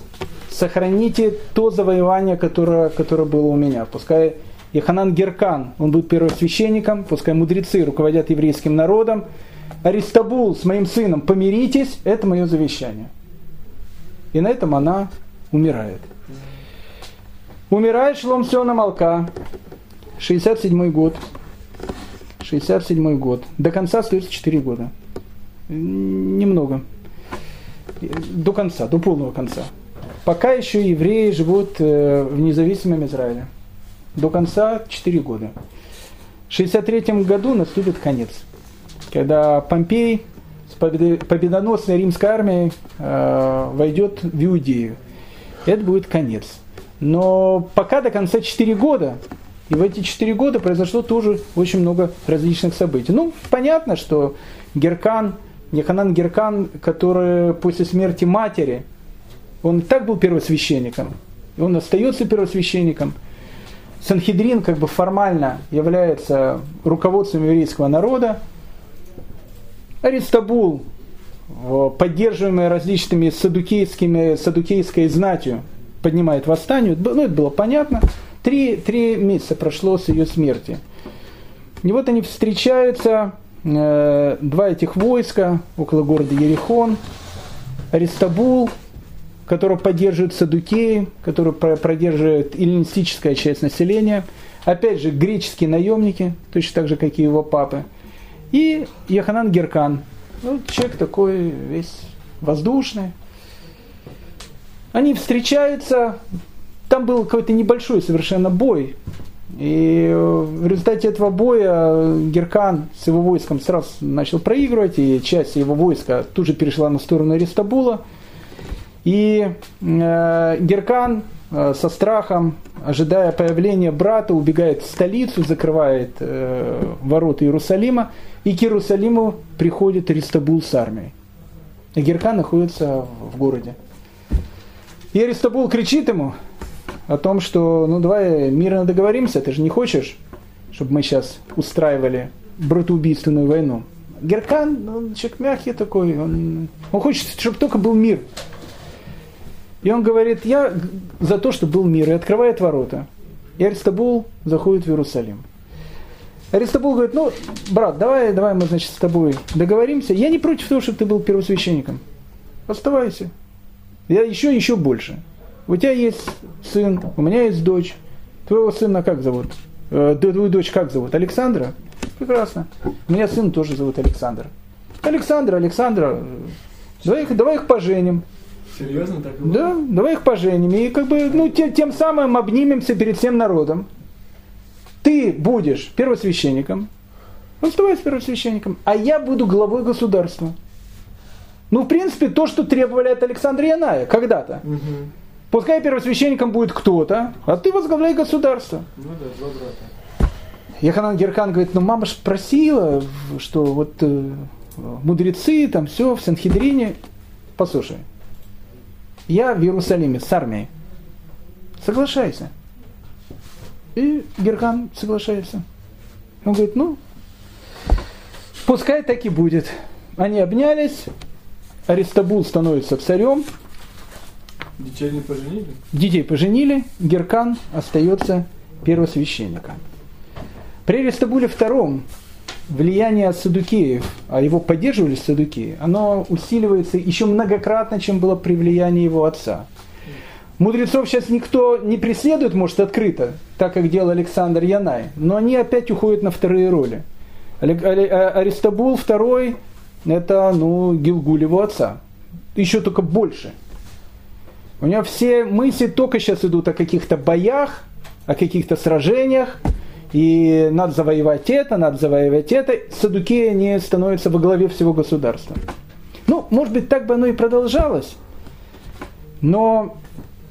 сохраните то завоевание, которое было у меня. Пускай Йоханан Геркан, он будет первосвященником, пускай мудрецы руководят еврейским народом. Аристабул с моим сыном, помиритесь, это мое завещание». И на этом она умирает. Умирает Шлом Шлёна Малка, 67-й год. До конца остается 4 года. Немного. До конца, до полного конца. Пока еще евреи живут в независимом Израиле. До конца 4 года. В 63 году наступит конец, когда Помпей с победоносной римской армией войдет в Иудею. Это будет конец. Но пока до конца 4 года. И в эти 4 года произошло тоже очень много различных событий. Ну, понятно, что Геркан, Йоханан Геркан, который после смерти матери, он и так был первосвященником, и он остается первосвященником. Санхедрин как бы формально является руководством еврейского народа. Аристобул, поддерживаемый различными саддукейской знатью, поднимает восстание. Ну, это было понятно. Три месяца прошло с ее смерти. И вот они встречаются, два этих войска, около города Ерихон. Аристобул, которого поддерживают саддукеи, которого продерживает эллинистическая часть населения. Опять же, греческие наемники, точно так же, как и его папы. И Йоханан Геркан. Ну, человек такой весь воздушный. Они встречаются. Там был какой-то небольшой совершенно бой. И в результате этого боя Геркан с его войском сразу начал проигрывать. И часть его войска тут же перешла на сторону Аристобула. И Геркан со страхом, ожидая появления брата, убегает в столицу, закрывает ворота Иерусалима. И к Иерусалиму приходит Аристобул с армией. И Геркан находится в городе. И Аристобул кричит ему о том, что ну давай мирно договоримся, ты же не хочешь, чтобы мы сейчас устраивали братоубийственную войну. Геркан, он человек мягкий такой, он хочет, чтобы только был мир. И он говорит: я за то, чтобы был мир, и открывает ворота. И Аристобул заходит в Иерусалим. Аристобул говорит: ну, брат, давай мы, значит, с тобой договоримся. Я не против того, чтобы ты был первосвященником. Оставайся. Я еще больше. У тебя есть сын, у меня есть дочь. Твоего сына как зовут? Твою дочь как зовут? Александра? Прекрасно. У меня сын тоже зовут Александр. Александра, давай их поженим. Серьезно так и было? Да, давай их поженим. И как бы, ну, тем самым обнимемся перед всем народом. Ты будешь первосвященником. Оставайся первосвященником. А я буду главой государства. Ну, в принципе, то, что требовали от Александра Яная когда-то. Угу. Пускай первосвященником будет кто-то, а ты возглавляй государство. Ну да, два брата. Йоханан Геркан говорит: ну мама ж просила, что вот мудрецы там все в Санхедрине. Послушай, я в Иерусалиме с армией. Соглашайся. И Геркан соглашается. Он говорит: ну, пускай так и будет. Они обнялись, Аристобул становится царем. Детей не поженили? Детей поженили, Геркан остается первосвященником. При Аристобуле II влияние саддукеев, а его поддерживали саддукеи, оно усиливается еще многократно, чем было при влиянии его отца. Мудрецов сейчас никто не преследует, может, открыто, так как делал Александр Янай, но они опять уходят на вторые роли. Аристобул II – это Гилгуль его отца, еще только больше. У него все мысли только сейчас идут о каких-то боях, о каких-то сражениях. И надо завоевать это, надо завоевать это. Саддукеи не становятся во главе всего государства. Ну, может быть, так бы оно и продолжалось. Но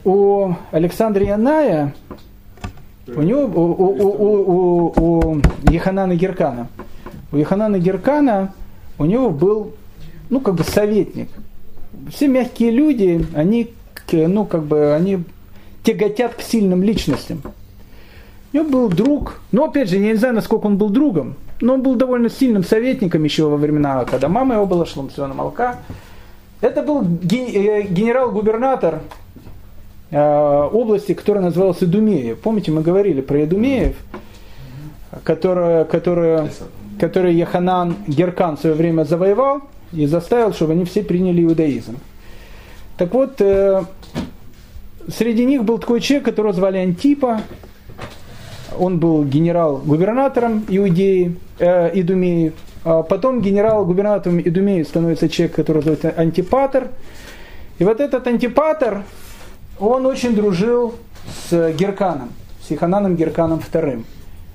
у Александра Яная, у Йоханана Геркана, у него был, советник. Все мягкие люди, они тяготят к сильным личностям. У него был друг, но опять же, я не знаю, насколько он был другом, но он был довольно сильным советником еще во времена, когда мама его была Шломциона Малка. Это был генерал-губернатор области, которая называлась Идумеев. Помните, мы говорили про Идумеев, который Яханан Геркан в свое время завоевал и заставил, чтобы они все приняли иудаизм. Так вот, среди них был такой человек, которого звали Антипа. Он был генерал-губернатором Идумеи. Потом генерал-губернатором Идумеи становится человек, который называется Антипатер. И вот этот Антипатер, он очень дружил с Герканом, с Яхананом Герканом II.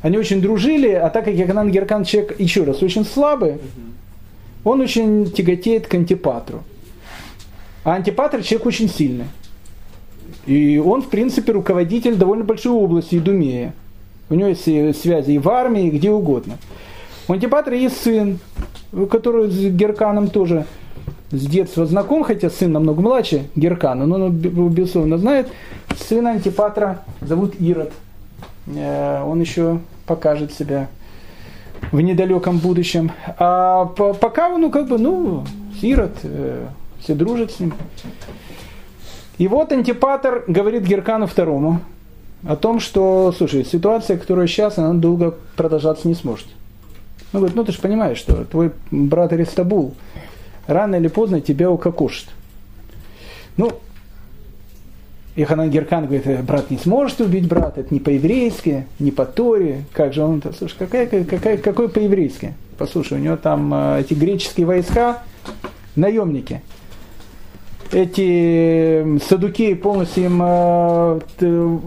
Они очень дружили, а так как Яханан Геркан человек, еще раз, очень слабый, он очень тяготеет к Антипатру. А Антипатер человек очень сильный. И он, в принципе, руководитель довольно большой области Идумея. У него есть связи и в армии, и где угодно. У Антипатра есть сын, который с Герканом тоже с детства знаком, хотя сын намного младше Геркана, но он, безусловно, знает. Сына Антипатра зовут Ирод. Он еще покажет себя в недалеком будущем. А пока он, Ирод, все дружат с ним. И вот Антипатр говорит Геркану II о том, что, слушай, ситуация, которая сейчас, она долго продолжаться не сможет. Он говорит, ты же понимаешь, что твой брат Аристабул рано или поздно тебя укокошит. Яханан Геркан говорит, брат не сможет убить брата, это не по-еврейски, не по Торе. Как же он, слушай, какое по-еврейски? Послушай, у него там эти греческие войска, наемники. Эти саддукеи полностью им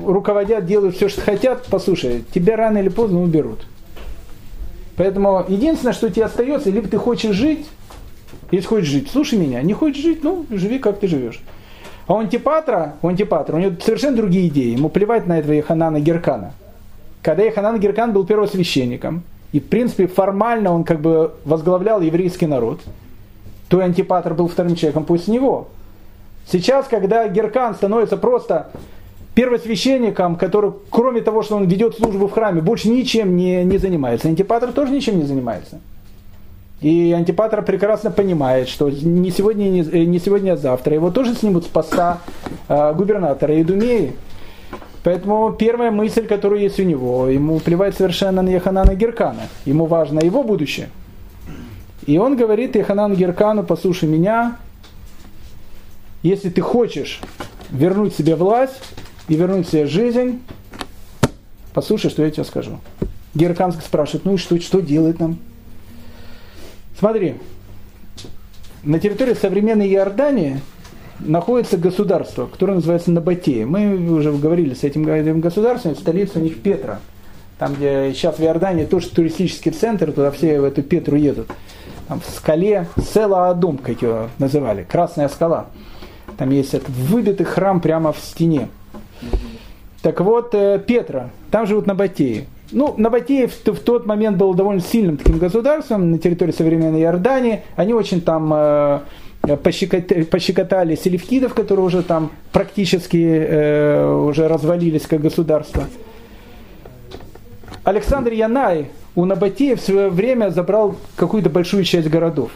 руководят, делают все, что хотят. Послушай, тебя рано или поздно уберут. Поэтому единственное, что тебе остается, либо ты хочешь жить, если хочешь жить, слушай меня, не хочешь жить, живи, как ты живешь. А у Антипатра, у него совершенно другие идеи. Ему плевать на этого Яханана Геркана. Когда Яханан Геркан был первосвященником, и в принципе формально он возглавлял еврейский народ, то Антипатр был вторым человеком после него. Сейчас, когда Геркан становится просто первосвященником, который, кроме того, что он ведет службу в храме, больше ничем не занимается. Антипатр тоже ничем не занимается. И Антипатр прекрасно понимает, что не сегодня, а завтра. Его тоже снимут с поста губернатора Идумеи. Поэтому первая мысль, которая есть у него, ему плевать совершенно на Яханана Геркана. Ему важно его будущее. И он говорит Яханану Геркану, послушай меня, если ты хочешь вернуть себе власть и вернуть себе жизнь, послушай, что я тебе скажу. Геркан спрашивает, что делать нам? Смотри, на территории современной Иордании находится государство, которое называется Набатея. Мы уже говорили с этим государством, столица у них Петра. Там, где сейчас в Иордании тоже туристический центр, туда все в эту Петру едут. Там в скале Села-Адум, как ее называли, Красная скала. Там есть этот выбитый храм прямо в стене. Так вот, Петра, там живут Набатеи. Набатеи в тот момент был довольно сильным таким государством на территории современной Иордании. Они очень там пощекотали селевкидов, которые уже там практически уже развалились как государство. Александр Янай у Набатеев в свое время забрал какую-то большую часть городов.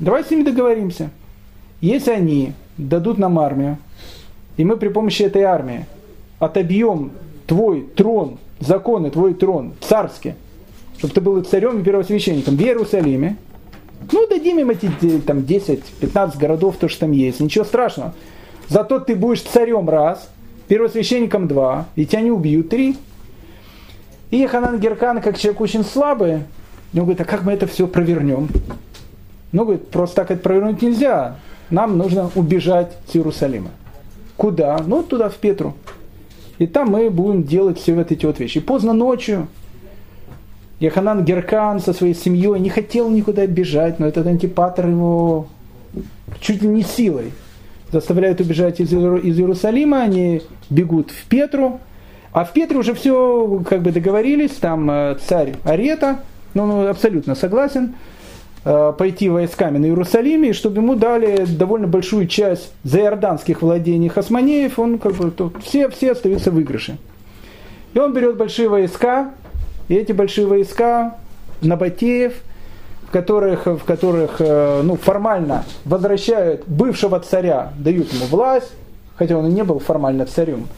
Давай с ними договоримся. Если они дадут нам армию, и мы при помощи этой армии отобьем твой трон, законы, твой трон, царский, чтобы ты был царем и первосвященником в Иерусалиме, дадим им эти 10-15 городов, то, что там есть, ничего страшного. Зато ты будешь царем раз, первосвященником 2, и тебя не убьют 3. И Яханан Геркан, как человек очень слабый, он говорит, а как мы это все провернем? Говорит, просто так это провернуть нельзя. Нам нужно убежать с Иерусалима. Куда? Туда, в Петру. И там мы будем делать все вот эти вот вещи. И поздно ночью Яханан Геркан со своей семьей не хотел никуда бежать, но этот Антипатр его чуть ли не силой заставляет убежать из Иерусалима. Они бегут в Петру. А в Петре уже все договорились, там царь Арета, он абсолютно согласен пойти войсками на Иерусалим, и чтобы ему дали довольно большую часть заиорданских владений хасмонеев, все остаются в выигрыше. И он берет большие войска, и эти большие войска набатеев, в которых формально возвращают бывшего царя, дают ему власть, хотя он и не был формально царем,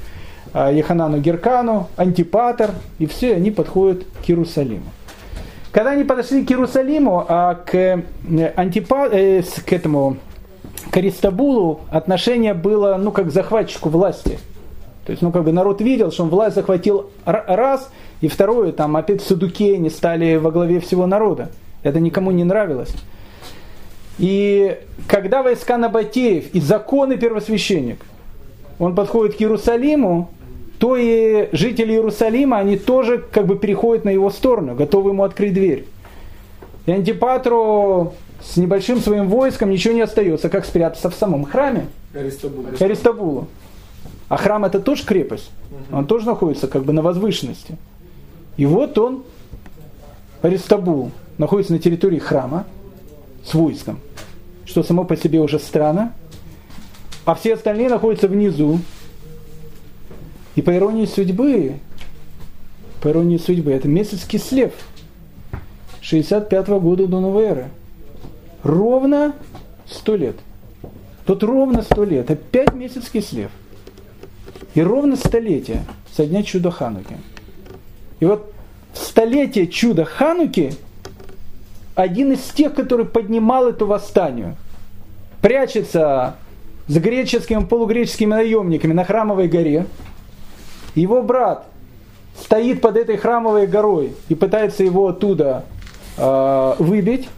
Еханану Геркану, Антипатор, и все они подходят к Иерусалиму. Когда они подошли к Иерусалиму, а к Аристобулу отношение было, как к захватчику власти. То есть, народ видел, что он власть захватил раз, и второе, опять саддукеи не стали во главе всего народа. Это никому не нравилось. И когда войска набатеев и законы первосвященник, он подходит к Иерусалиму, то и жители Иерусалима, они тоже переходят на его сторону, готовы ему открыть дверь. И Антипатру с небольшим своим войском ничего не остается, как спрятаться в самом храме Аристобулу. А храм это тоже крепость, он тоже находится на возвышенности. И вот он, Аристобул, находится на территории храма с войском, что само по себе уже странно, а все остальные находятся внизу. И по иронии судьбы, это месяц Кислев 65 года до новой эры. Ровно 100 лет. Тут ровно 100 лет, опять месяц Кислев. И ровно столетие со дня чуда Хануки. И вот столетие чуда Хануки один из тех, который поднимал эту восстанию. Прячется с греческими, полугреческими наемниками на Храмовой горе. Его брат стоит под этой Храмовой горой и пытается его оттуда выбить.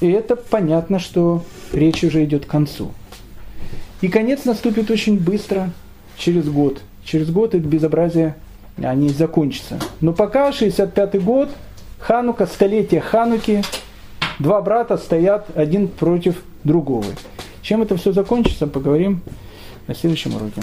И это понятно, что речь уже идет к концу. И конец наступит очень быстро, через год. Через год это безобразие не закончится. Но пока 65-й год, Ханука, столетие Хануки, два брата стоят один против другого. Чем это все закончится, поговорим на следующем уроке.